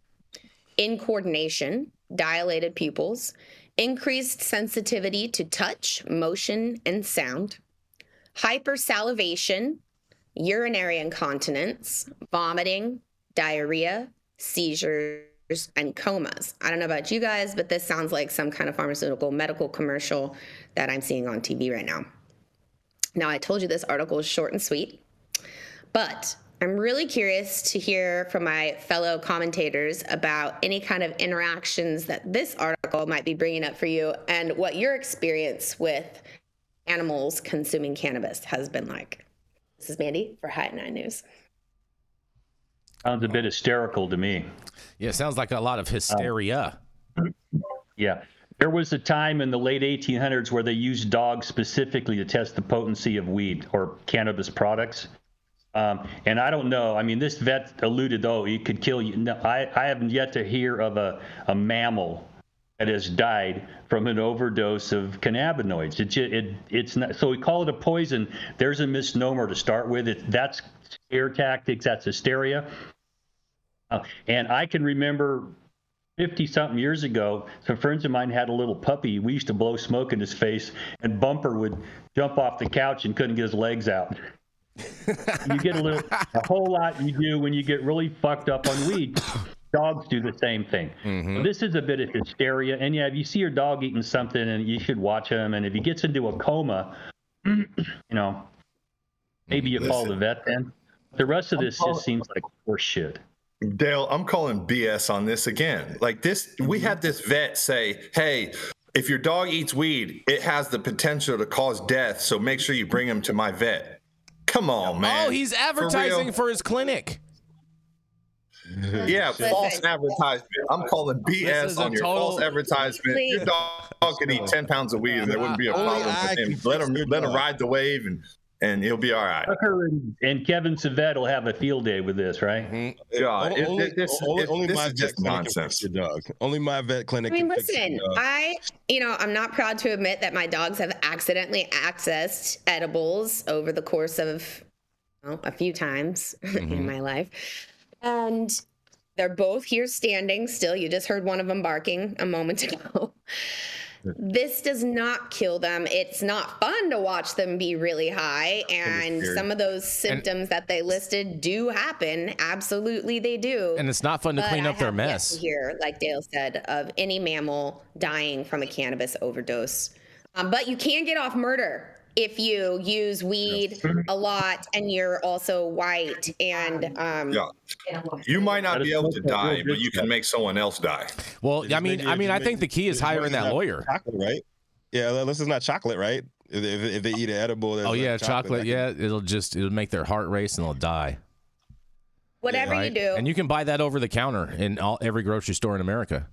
incoordination, dilated pupils, increased sensitivity to touch, motion, and sound, hypersalivation, urinary incontinence, vomiting, diarrhea, seizures, and comas. I don't know about you guys, but this sounds like some kind of pharmaceutical medical commercial that I'm seeing on TV right now. Now, I told you this article is short and sweet, but I'm really curious to hear from my fellow commentators about any kind of interactions that this article might be bringing up for you and what your experience with animals consuming cannabis has been like. This is Mandy for High at 9 News. Sounds a bit hysterical to me. Yeah, sounds like a lot of hysteria. Yeah. There was a time in the late 1800s where they used dogs specifically to test the potency of weed or cannabis products. And I don't know. I mean, this vet alluded, oh, it could kill you. No, I haven't yet to hear of a mammal that has died from an overdose of cannabinoids. It's not. So we call it a poison. There's a misnomer to start with. That's scare tactics. That's hysteria. And I can remember 50-something years ago, some friends of mine had a little puppy. We used to blow smoke in his face, and Bumper would jump off the couch and couldn't get his legs out. You get a whole lot you do when you get really fucked up on weed. Dogs do the same thing. Mm-hmm. So this is a bit of hysteria. And yeah, if you see your dog eating something, and you should watch him. And if he gets into a coma, maybe you call the vet then. The rest of this just seems like horse shit. Dale, I'm calling BS on this again. Like this, we had this vet say, hey, if your dog eats weed, it has the potential to cause death, so make sure you bring him to my vet. Come on, man. Oh, he's advertising for his clinic. Yeah, false advertisement. I'm calling BS on your false advertisement. Please. Your dog could eat 10 pounds of weed and there wouldn't be a problem with him. Let him ride the wave and he'll be all right. Tucker and Kevin Sabet will have a field day with this, right? Mm-hmm. Yeah, this is just nonsense. Only my vet clinic. I mean, listen, I'm not proud to admit that my dogs have accidentally accessed edibles over the course of a few times in my life. And they're both here standing still. You just heard one of them barking a moment ago. This does not kill them. It's not fun to watch them be really high. And some of those symptoms that they listed do happen. Absolutely, they do. And it's not fun to clean up their mess. Here, like Dale said, of any mammal dying from a cannabis overdose. But you can get off murder if you use weed a lot and you're also white. And you might not be able to die, but you can make someone else die. Well, I think the key is hiring that lawyer. Chocolate, right? Yeah, unless it's not chocolate, right? If they eat an edible, chocolate. Yeah, it'll make their heart race and they'll die. Whatever you do, and you can buy that over the counter in every grocery store in America.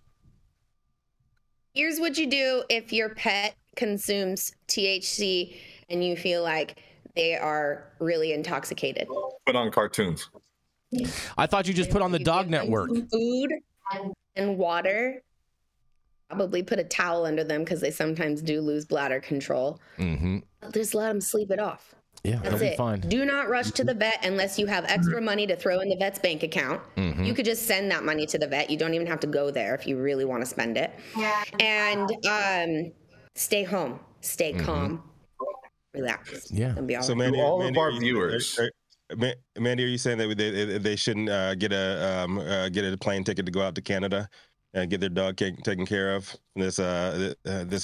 Here's what you do if your pet consumes THC and you feel like they are really intoxicated. Put on cartoons. I thought you just put on the Dog Network. Food and water. Probably put a towel under them because they sometimes do lose bladder control. Mm-hmm. Just let them sleep it off. Yeah, that'll be fine. Do not rush to the vet unless you have extra money to throw in the vet's bank account. Mm-hmm. You could just send that money to the vet. You don't even have to go there if you really want to spend it. Yeah. And stay home, stay calm, relax. Yeah. Be all so, Mandy, all of our viewers. Mandy, are you saying that they shouldn't get a plane ticket to go out to Canada and get their dog taken care of? This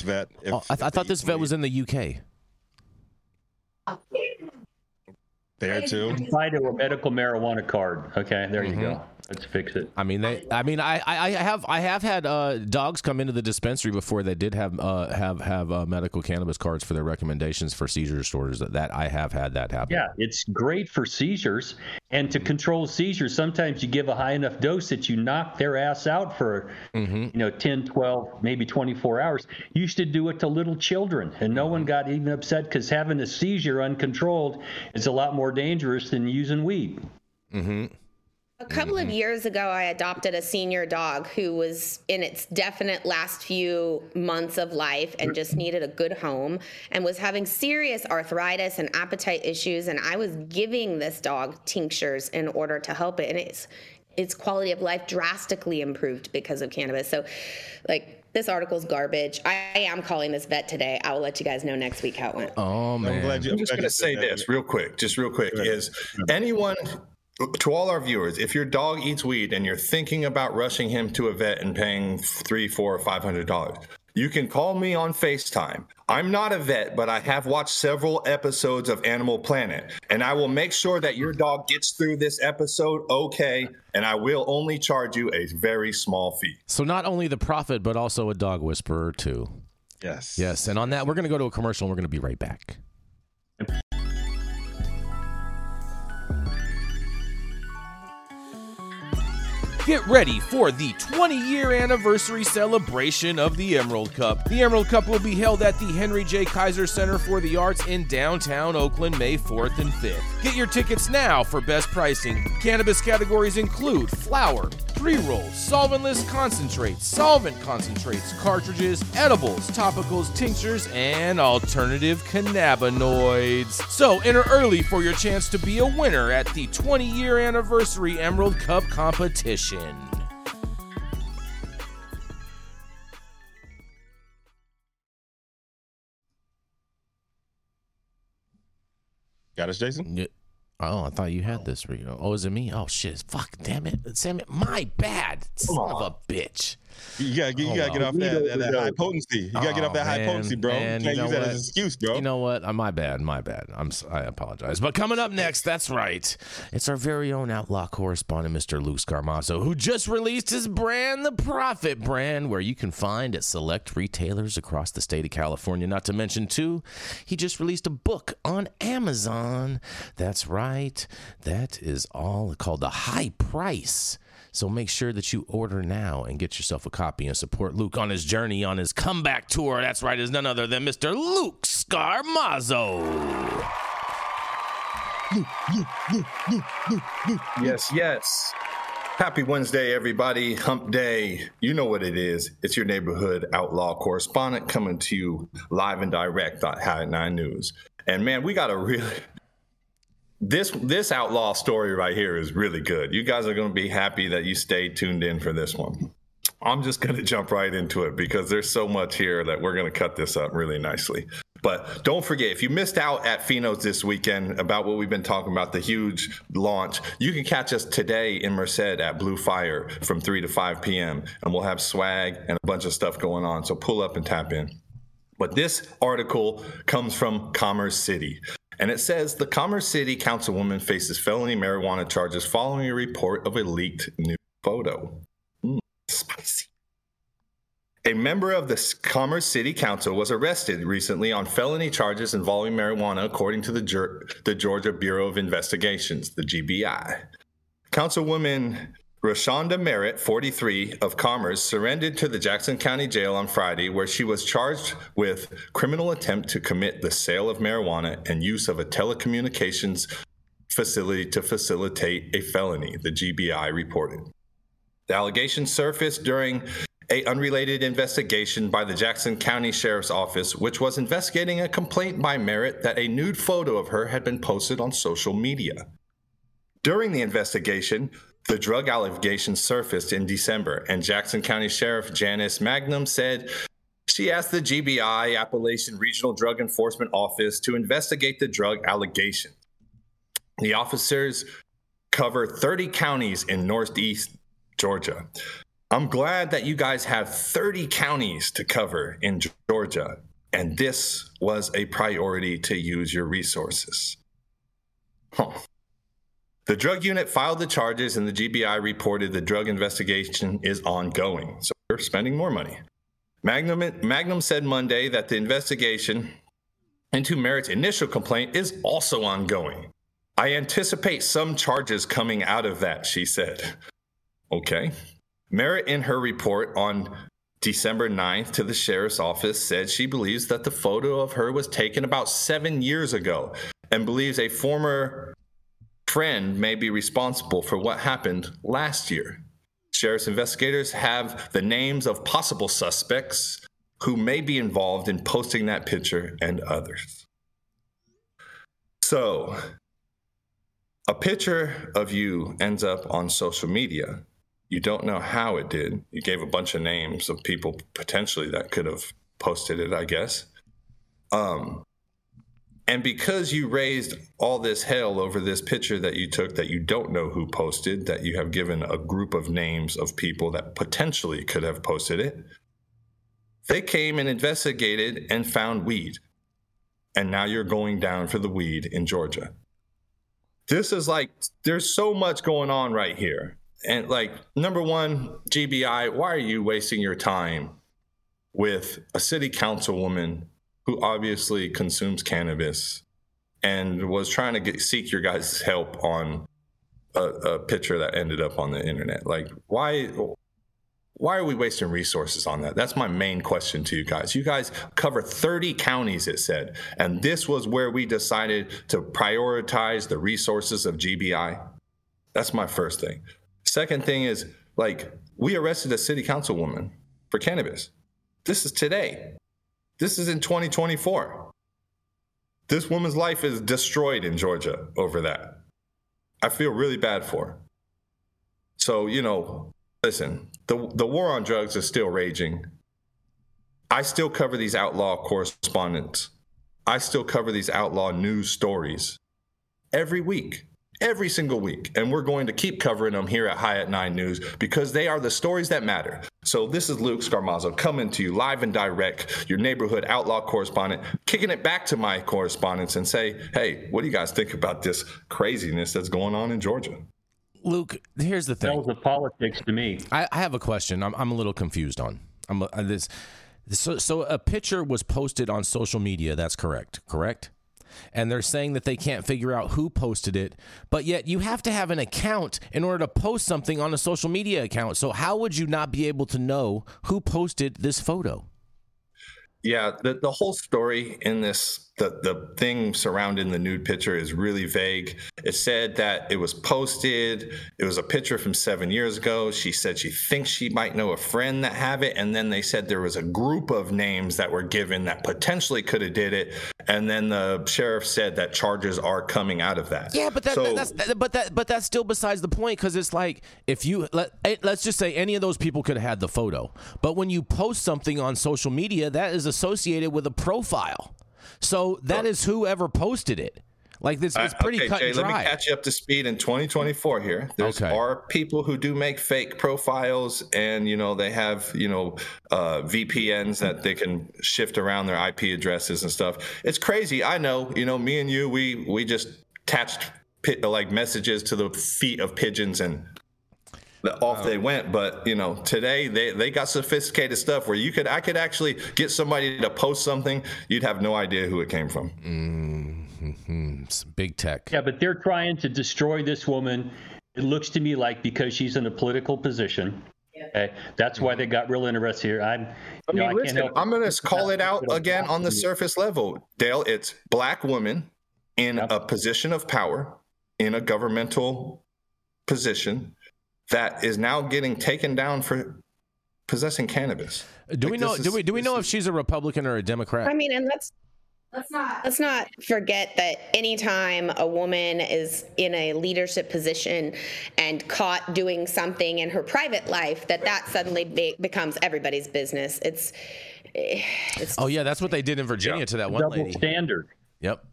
vet. I thought this vet was in the UK. There too. Apply to a medical marijuana card. Okay, there you go. Let's fix it. I have had dogs come into the dispensary before. They did have medical cannabis cards for their recommendations for seizure disorders. That I have had that happen. Yeah, it's great for seizures and to control seizures. Sometimes you give a high enough dose that you knock their ass out for 10, 12, maybe 24 hours. You used to do it to little children, and no one got even upset because having a seizure uncontrolled is a lot more dangerous than using weed. Mm-hmm. A couple of years ago, I adopted a senior dog who was in its definite last few months of life and just needed a good home and was having serious arthritis and appetite issues. And I was giving this dog tinctures in order to help it. And its quality of life drastically improved because of cannabis. So, this article's garbage. I am calling this vet today. I will let you guys know next week how it went. Oh, man. I'm just going to say this real quick, is anyone... To all our viewers, if your dog eats weed and you're thinking about rushing him to a vet and paying $300, $400, or $500, you can call me on FaceTime. I'm not a vet, but I have watched several episodes of Animal Planet, and I will make sure that your dog gets through this episode okay, and I will only charge you a very small fee. So not only the prophet, but also a dog whisperer, too. Yes. Yes, and on that, we're going to go to a commercial, and we're going to be right back. Get ready for the 20-year anniversary celebration of the Emerald Cup. The Emerald Cup will be held at the Henry J. Kaiser Center for the Arts in downtown Oakland, May 4th and 5th. Get your tickets now for best pricing. Cannabis categories include flower, pre-rolls, solventless concentrates, solvent concentrates, cartridges, edibles, topicals, tinctures, and alternative cannabinoids. So enter early for your chance to be a winner at the 20-year anniversary Emerald Cup competition. Got us, Jason? Yeah. Oh, I thought you had this, Rico. Oh, is it me? Oh, shit. Fuck, damn it. Sam, my bad. Son of a bitch. You gotta get off that high potency. You gotta get off that high potency, bro. Man, you can't use that as an excuse, bro. You know what? My bad. I apologize. But coming up next, that's right, it's our very own outlaw correspondent, Mr. Luke Scarmazzo, who just released his brand, the Profit brand, where you can find at select retailers across the state of California. Not to mention, too, he just released a book on Amazon. That's right. That is all called The High Price. So make sure that you order now and get yourself a copy and support Luke on his journey, on his comeback tour. That's right, it's none other than Mr. Luke Scarmazzo. Yes, yes. Happy Wednesday, everybody. Hump Day. You know what it is. It's your neighborhood outlaw correspondent coming to you live and direct on High at 9 News. And, man, we got a really... This outlaw story right here is really good. You guys are going to be happy that you stayed tuned in for this one. I'm just going to jump right into it because there's so much here that we're going to cut this up really nicely. But don't forget, if you missed out at Pheno's this weekend about what we've been talking about, the huge launch, you can catch us today in Merced at Blue Fire from 3 to 5 p.m. And we'll have swag and a bunch of stuff going on. So pull up and tap in. But this article comes from Commerce City. And it says the Commerce City councilwoman faces felony marijuana charges following a report of a leaked nude photo. Spicy. A member of the Commerce City Council was arrested recently on felony charges involving marijuana, according to the Georgia Bureau of Investigations, the GBI. Councilwoman Rashonda Merritt, 43, of Commerce, surrendered to the Jackson County Jail on Friday, where she was charged with criminal attempt to commit the sale of marijuana and use of a telecommunications facility to facilitate a felony, the GBI reported. The allegation surfaced during an unrelated investigation by the Jackson County Sheriff's Office, which was investigating a complaint by Merritt that a nude photo of her had been posted on social media. During the investigation, the drug allegation surfaced in December, and Jackson County Sheriff Janice Magnum said she asked the GBI Appalachian Regional Drug Enforcement Office to investigate the drug allegation. The officers cover 30 counties in northeast Georgia. I'm glad that you guys have 30 counties to cover in Georgia, and this was a priority to use your resources. The drug unit filed the charges, and the GBI reported the drug investigation is ongoing. So we're spending more money. Magnum said Monday that the investigation into Merritt's initial complaint is also ongoing. I anticipate some charges coming out of that, she said. Okay. Merritt, in her report on December 9th to the sheriff's office, said she believes that the photo of her was taken about 7 years ago and believes a former friend may be responsible for what happened last year. Sheriff's investigators have the names of possible suspects who may be involved in posting that picture and others. So, a picture of you ends up on social media. You don't know how it did. You gave a bunch of names of people potentially that could have posted it, I guess. And because you raised all this hell over this picture that you took that you don't know who posted, that you have given a group of names of people that potentially could have posted it, they came and investigated and found weed. And now you're going down for the weed in Georgia. This is like, there's so much going on right here. And like, number one, GBI, why are you wasting your time with a city councilwoman who obviously consumes cannabis and was trying to seek your guys' help on a picture that ended up on the internet. Like, why are we wasting resources on that? That's my main question to you guys. You guys cover 30 counties, it said, and this was where we decided to prioritize the resources of GBI. That's my first thing. Second thing is, like, we arrested a city councilwoman for cannabis. This is today. This is in 2024. This woman's life is destroyed in Georgia over that. I feel really bad for her. So, you know, listen, the war on drugs is still raging. I still cover these outlaw correspondents. I still cover these outlaw news stories every week, every single week. And we're going to keep covering them here at High at 9 News because they are the stories that matter. So this is Luke Scarmazzo coming to you live and direct, your neighborhood outlaw correspondent, kicking it back to my correspondents and say, hey, what do you guys think about this craziness that's going on in Georgia? Luke, here's the thing. That was the politics to me. I have a question. I'm a little confused on. So a picture was posted on social media. That's correct? And they're saying that they can't figure out who posted it, but yet you have to have an account in order to post something on a social media account. So how would you not be able to know who posted this photo? Yeah, the whole story in this, the thing surrounding the nude picture is really vague. It said that it was posted. It was a picture from 7 years ago. She said she thinks she might know a friend that have it. And then they said there was a group of names that were given that potentially could have did it. And then the sheriff said that charges are coming out of that. Yeah, but that's still besides the point, because it's like, if you let's just say any of those people could have had the photo. But when you post something on social media, that is associated with a profile. So that is whoever posted it. Like, this is pretty cut and dry. Let me catch you up to speed in 2024 here. There are people who do make fake profiles, and, you know, they have, you know, VPNs that they can shift around their IP addresses and stuff. It's crazy. I know, you know, me and you, we just attached messages to the feet of pigeons and off they went. But, you know, today they got sophisticated stuff where I could actually get somebody to post something. You'd have no idea who it came from. Mm-hmm. It's big tech. Yeah, but they're trying to destroy this woman. It looks to me like because she's in a political position. Okay. That's why they got real interest here. I'm going to call it out again on the surface level. Dale, it's black women in a position of power, in a governmental position, that is now getting taken down for possessing cannabis. Do we know if she's a Republican or a Democrat? I mean, and let's not forget that anytime a woman is in a leadership position and caught doing something in her private life, that suddenly becomes everybody's business. It's oh yeah, that's what they did in Virginia to that one lady. Double standard. Yep.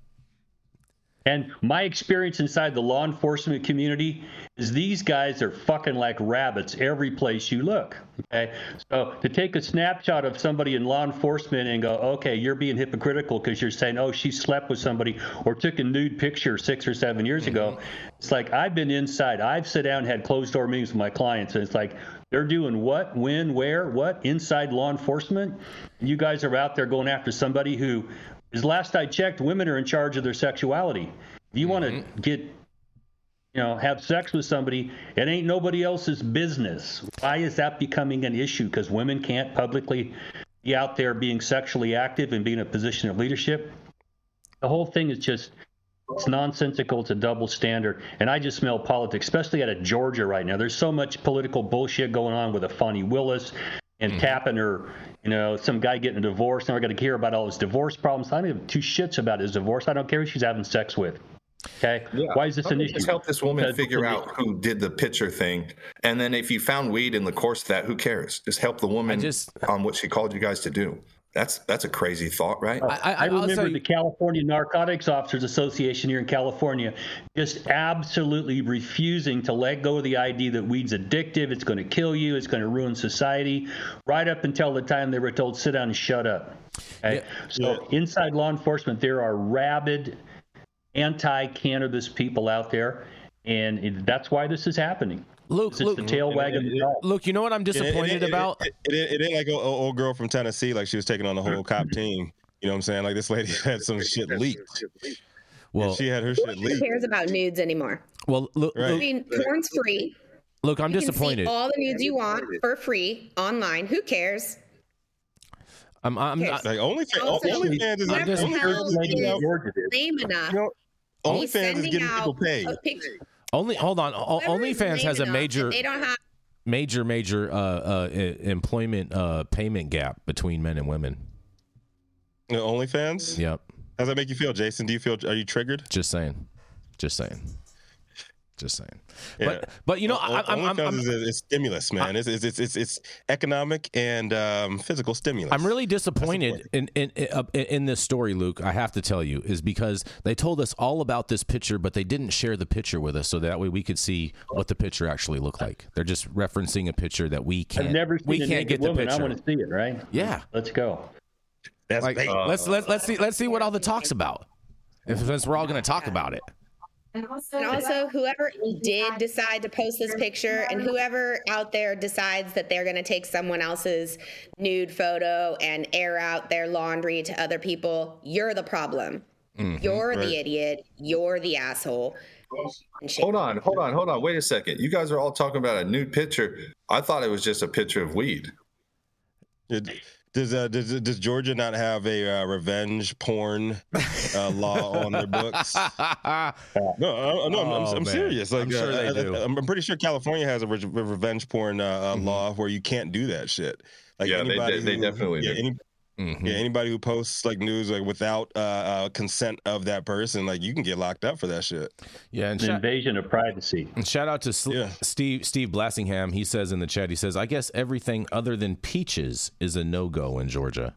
And my experience inside the law enforcement community is these guys are fucking like rabbits every place you look. Okay, so to take a snapshot of somebody in law enforcement and go, okay, you're being hypocritical because you're saying, oh, she slept with somebody or took a nude picture 6 or 7 years ago. It's like, I've been inside. I've sat down and had closed door meetings with my clients, and it's like, they're doing what, when, where, what, inside law enforcement? You guys are out there going after somebody who, as last I checked, women are in charge of their sexuality. If you want to get, you know, have sex with somebody, it ain't nobody else's business. Why is that becoming an issue? Because women can't publicly be out there being sexually active and be in a position of leadership. The whole thing is just, it's nonsensical. It's a double standard. And I just smell politics, especially out of Georgia right now. There's so much political bullshit going on with Afani Willis and Tapping her, you know, some guy getting a divorce. Now we're going to hear about all his divorce problems. I don't give two shits about his divorce. I don't care who she's having sex with. Okay. Yeah. Why is this an issue? Just help this woman figure out who did the picture thing. And then if you found weed in the course of that, who cares? Just help the woman on what she called you guys to do. That's a crazy thought, right? I remember the California Narcotics Officers Association here in California just absolutely refusing to let go of the idea that weed's addictive, it's going to kill you, it's going to ruin society, right up until the time they were told, sit down and shut up. Okay? Yeah. So inside law enforcement, there are rabid anti-cannabis people out there, and that's why this is happening. Luke, the tail wagging the dog. Luke, you know what I'm disappointed about? It ain't like an old girl from Tennessee, like she was taking on the whole cop team. You know what I'm saying? Like, this lady had some shit leaked. Well, if she had her shit leaked. Who cares about nudes anymore? Well, look, right. I mean, porn's free. Look, I'm disappointed. See all the nudes you want for free online. Who cares? I'm not like OnlyFans is lame enough. OnlyFans is getting people paid. OnlyFans has a major employment payment gap between men and women. You know, OnlyFans? Yep. How does that make you feel, Jason? Are you triggered? Just saying. Yeah. But you know, OnlyFans is stimulus, man. It's economic and physical stimulus. I'm really disappointed in this story, Luke. I have to tell you, is because they told us all about this picture, but they didn't share the picture with us, so that way we could see what the picture actually looked like. They're just referencing a picture that we can't. I've never seen we can't get the woman. Picture. I want to see it, right? Yeah. Let's go. That's like, let's see what all the talk's about. Since we're all going to talk about it. And also, whoever did decide to post this picture, and whoever out there decides that they're going to take someone else's nude photo and air out their laundry to other people, you're the problem. Mm-hmm, you're right. The idiot. You're the asshole. Hold on. Wait a second. You guys are all talking about a nude picture. I thought it was just a picture of weed. Does Georgia not have a revenge porn law on their books? No, I'm serious. Like, I'm sure they do. I'm pretty sure California has a revenge porn law where you can't do that shit. Like, they definitely do. Anybody who posts like news like without consent of that person, like you can get locked up for that shit. Yeah, and invasion of privacy. And shout out to Steve Blassingham. He says in the chat, he says, "I guess everything other than peaches is a no go in Georgia."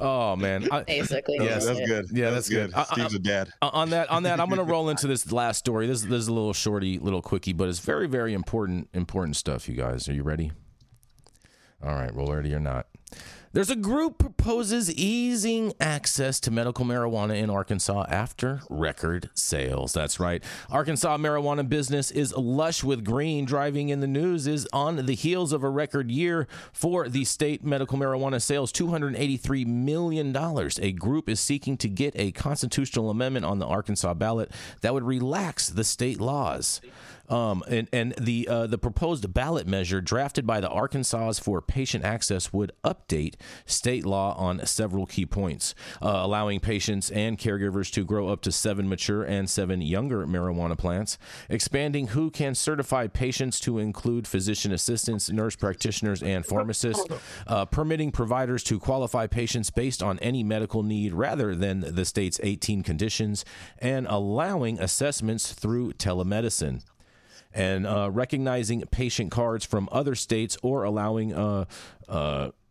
Oh man! Basically, yes, that's good. Yeah, that's good. Steve's a dad. On that, I'm gonna roll into this last story. This is a little shorty, little quickie, but it's very, very important stuff. You guys, are you ready? All right, roll ready or not. There's a group proposes easing access to medical marijuana in Arkansas after record sales. That's right. Arkansas marijuana business is lush with green. Driving in the news is on the heels of a record year for the state medical marijuana sales, $283 million. A group is seeking to get a constitutional amendment on the Arkansas ballot that would relax the state laws. The proposed ballot measure drafted by the Arkansas for Patient Access would update state law on several key points, allowing patients and caregivers to grow up to 7 mature and 7 younger marijuana plants, expanding who can certify patients to include physician assistants, nurse practitioners, and pharmacists, permitting providers to qualify patients based on any medical need rather than the state's 18 conditions, and allowing assessments through telemedicine. And recognizing patient cards from other states or allowing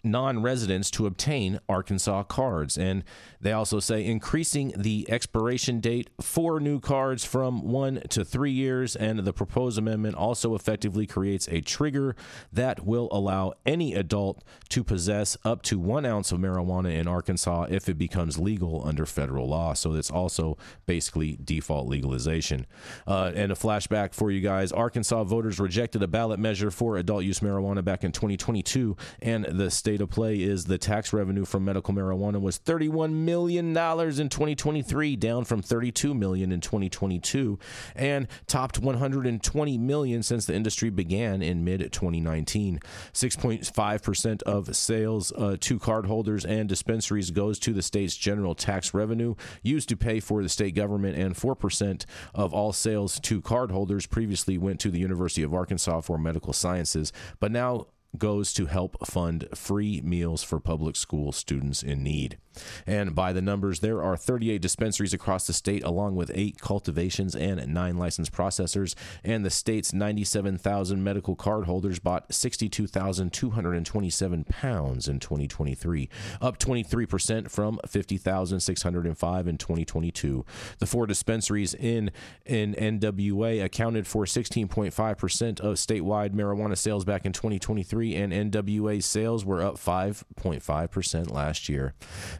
non-residents to obtain Arkansas cards. And they also say increasing the expiration date for new cards from 1 to 3 years. And the proposed amendment also effectively creates a trigger that will allow any adult to possess up to 1 ounce of marijuana in Arkansas if it becomes legal under federal law. So it's also basically default legalization. And a flashback for you guys. Arkansas voters rejected a ballot measure for adult use marijuana back in 2022, and the state of play is the tax revenue from medical marijuana was $31 million in 2023, down from $32 million in 2022, and topped $120 million since the industry began in mid-2019. 6.5% of sales to cardholders and dispensaries goes to the state's general tax revenue used to pay for the state government, and 4% of all sales to cardholders previously went to the University of Arkansas for medical sciences, but now goes to help fund free meals for public school students in need. And by the numbers, there are 38 dispensaries across the state, along with 8 cultivations and 9 licensed processors. And the state's 97,000 medical card holders bought 62,227 pounds in 2023, up 23% from 50,605 in 2022. The 4 dispensaries in NWA accounted for 16.5% of statewide marijuana sales back in 2023, industry and NWA sales were up 5.5% last year.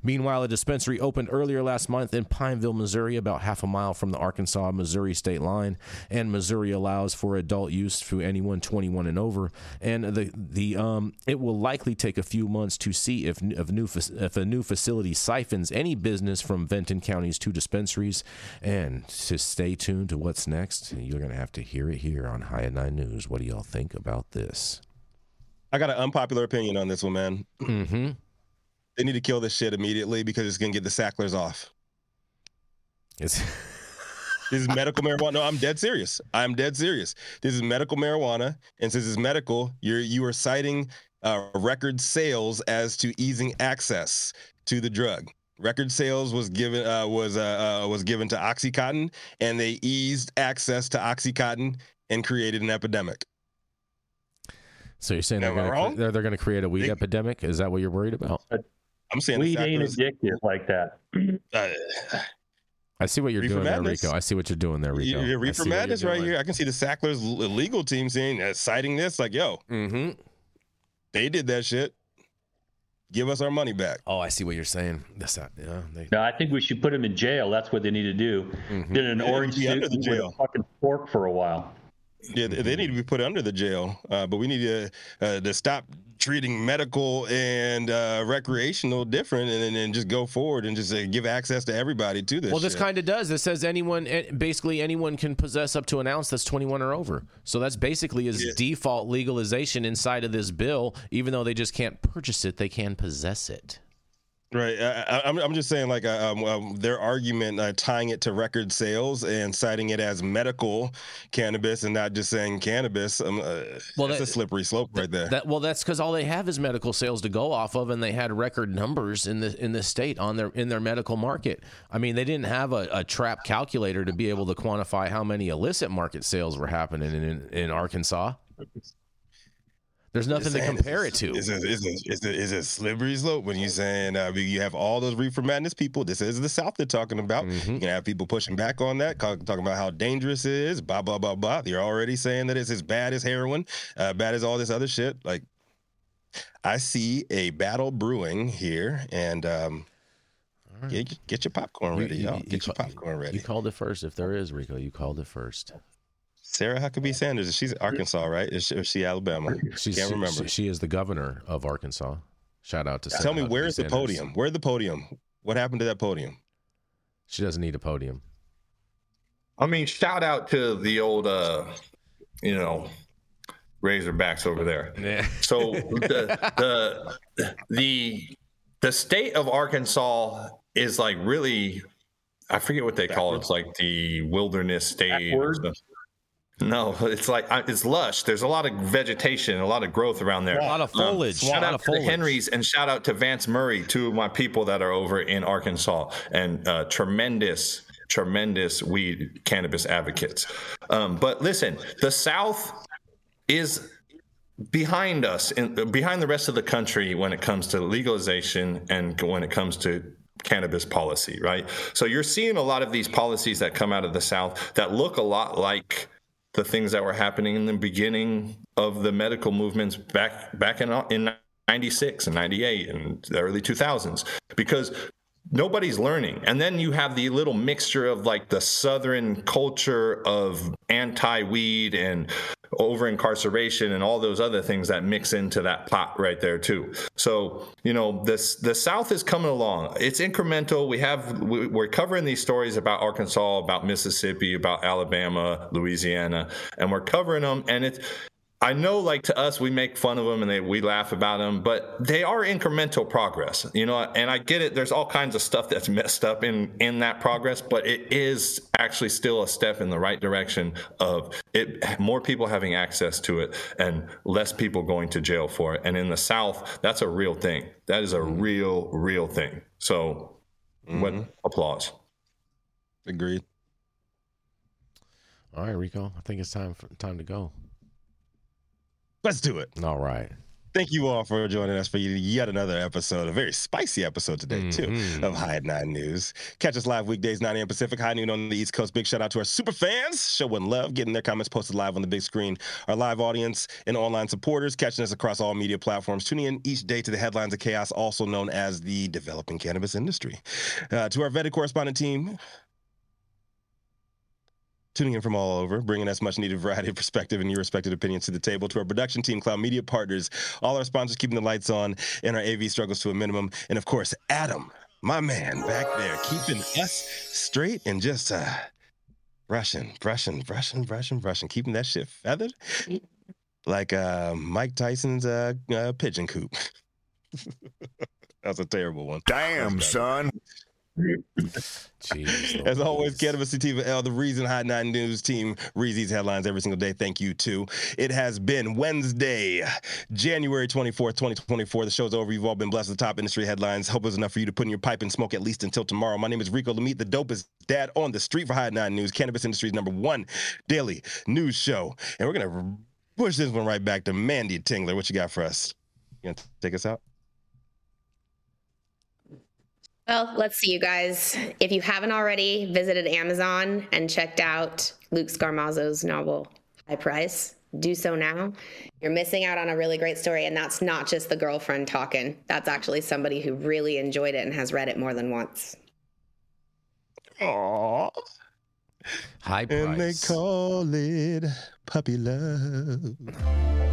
Meanwhile, a dispensary opened earlier last month in Pineville, Missouri, about half a mile from the Arkansas-Missouri state line, and Missouri allows for adult use to anyone 21 and over, and it will likely take a few months to see if a new facility siphons any business from Benton County's two dispensaries. And to stay tuned to what's next, you're going to have to hear it here on High at 9 News. What do y'all think about this? I got an unpopular opinion on this one, man. Mm-hmm. They need to kill this shit immediately because it's going to get the Sacklers off. This is medical marijuana. No, I'm dead serious. This is medical marijuana, and since it's medical, you are citing record sales as to easing access to the drug. Record sales was given to OxyContin, and they eased access to OxyContin and created an epidemic. So you're saying they're going to create a weed epidemic? Is that what you're worried about? I'm saying weed ain't addictive like that. I see what you're doing there, Rico. I see what you're doing there, Rico. You're reefer madness right here. I can see the Sacklers legal team citing this, like, yo, mm-hmm. They did that shit. Give us our money back. Oh, I see what you're saying. That's not. Yeah, no, I think we should put them in jail. That's what they need to do. Mm-hmm. Then an orange suit with a fucking fork for a while. Yeah, they need to be put under the jail. But we need to stop treating medical and recreational different, and just go forward and just give access to everybody to this. Well, this kind of does. This says anyone can possess up to an ounce that's 21 or over. So that's basically default legalization inside of this bill. Even though they just can't purchase it, they can possess it. Right. I'm just saying, like, their argument tying it to record sales and citing it as medical cannabis and not just saying cannabis. That's a slippery slope right there. That's because all they have is medical sales to go off of, and they had record numbers in the state on their medical market. I mean, they didn't have a trap calculator to be able to quantify how many illicit market sales were happening in Arkansas. There's nothing to compare it to. It's a slippery slope when you're saying you have all those reefer madness people. This is the South they're talking about. Mm-hmm. You can have people pushing back on that, talking about how dangerous it is, blah, blah, blah, blah. You're already saying that it's as bad as heroin, bad as all this other shit. Like, I see a battle brewing here, and all right. Get your popcorn ready, y'all. You called it first. If there is, Rico, you called it first. Sarah Huckabee Sanders, she's Arkansas, right? Is she Alabama? Can't remember. She is the governor of Arkansas. Shout out to Sarah. Tell me, where's the podium? Where's the podium? What happened to that podium? She doesn't need a podium. I mean, shout out to the old, Razorbacks over there. Yeah. So the state of Arkansas is like really, I forget what they call it. It's like the wilderness state. No, it's like it's lush. There's a lot of vegetation, a lot of growth around there. A lot of foliage. Shout out to the Henrys and shout out to Vance Murray, two of my people that are over in Arkansas, and tremendous weed cannabis advocates. But listen, the South is behind us and behind the rest of the country when it comes to legalization and when it comes to cannabis policy, right? So you're seeing a lot of these policies that come out of the South that look a lot like the things that were happening in the beginning of the medical movements back in 96 and 98 and the early 2000s, because nobody's learning. And then you have the little mixture of like the Southern culture of anti-weed and over-incarceration and all those other things that mix into that pot right there too. So, the South is coming along. It's incremental. We're covering these stories about Arkansas, about Mississippi, about Alabama, Louisiana, and we're covering them. And I know, like, to us, we make fun of them and we laugh about them, but they are incremental progress, and I get it. There's all kinds of stuff that's messed up in that progress, but it is actually still a step in the right direction of it, more people having access to it and less people going to jail for it. And in the South, that's a real thing. That is a real, real thing. So applause. Agreed. All right, Rico, I think it's time to go. Let's do it. All right. Thank you all for joining us for yet another episode, a very spicy episode today, too, of High at 9 News. Catch us live weekdays, 9 a.m. Pacific, high noon on the East Coast. Big shout out to our super fans. Show one love, getting their comments posted live on the big screen. Our live audience and online supporters catching us across all media platforms. Tuning in each day to the headlines of chaos, also known as the developing cannabis industry. To our vetted correspondent team, tuning in from all over, bringing us much-needed variety of perspective and your respected opinions to the table. To our production team, Cloud Media Partners, all our sponsors keeping the lights on and our AV struggles to a minimum. And, of course, Adam, my man back there, keeping us straight and just brushing, keeping that shit feathered like Mike Tyson's pigeon coop. That's a terrible one. Damn, son. Jeez, as always, Cannabis Sativa L, the Reason Hot 9 News team reads these headlines every single day. Thank you, too. It has been Wednesday, January 24th, 2024. The show's over. You've all been blessed with the top industry headlines. Hope it was enough for you to put in your pipe and smoke at least until tomorrow. My name is Rico Lamitte, the dopest dad on the street for High 9 News, cannabis industry's number one daily news show. And we're going to push this one right back to Mandy Tingler. What you got for us? You going to take us out? Well, let's see, you guys. If you haven't already visited Amazon and checked out Luke Scarmazzo's novel, High Price, do so now. You're missing out on a really great story, and that's not just the girlfriend talking. That's actually somebody who really enjoyed it and has read it more than once. Aww. High Price. And they call it puppy love.